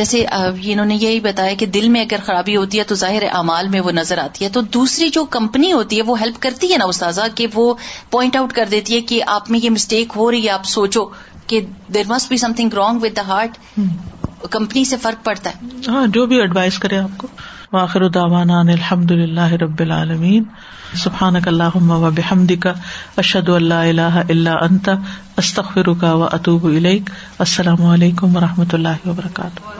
جیسے انہوں نے یہی بتایا کہ دل میں اگر خرابی ہوتی ہے تو ظاہر اعمال میں وہ نظر آتی ہے، تو دوسری جو کمپنی ہوتی ہے وہ ہیلپ کرتی ہے نا استاذہ، کہ وہ پوائنٹ آؤٹ کر دیتی ہے کہ آپ میں یہ مسٹیک ہو رہی ہے، آپ سوچو کہ there must be something wrong with the heart. Company سے فرق پڑتا ہے. ہاں، جو بھی ایڈوائز کرے آپ کو. وآخر دعوانا ان الحمد للہ رب العالمین. سبحانک اللہم و بحمدک اشہد ان لا الہ الا انت استغفرک و اتوب الیک. السلام علیکم و رحمۃ اللہ وبرکاتہ.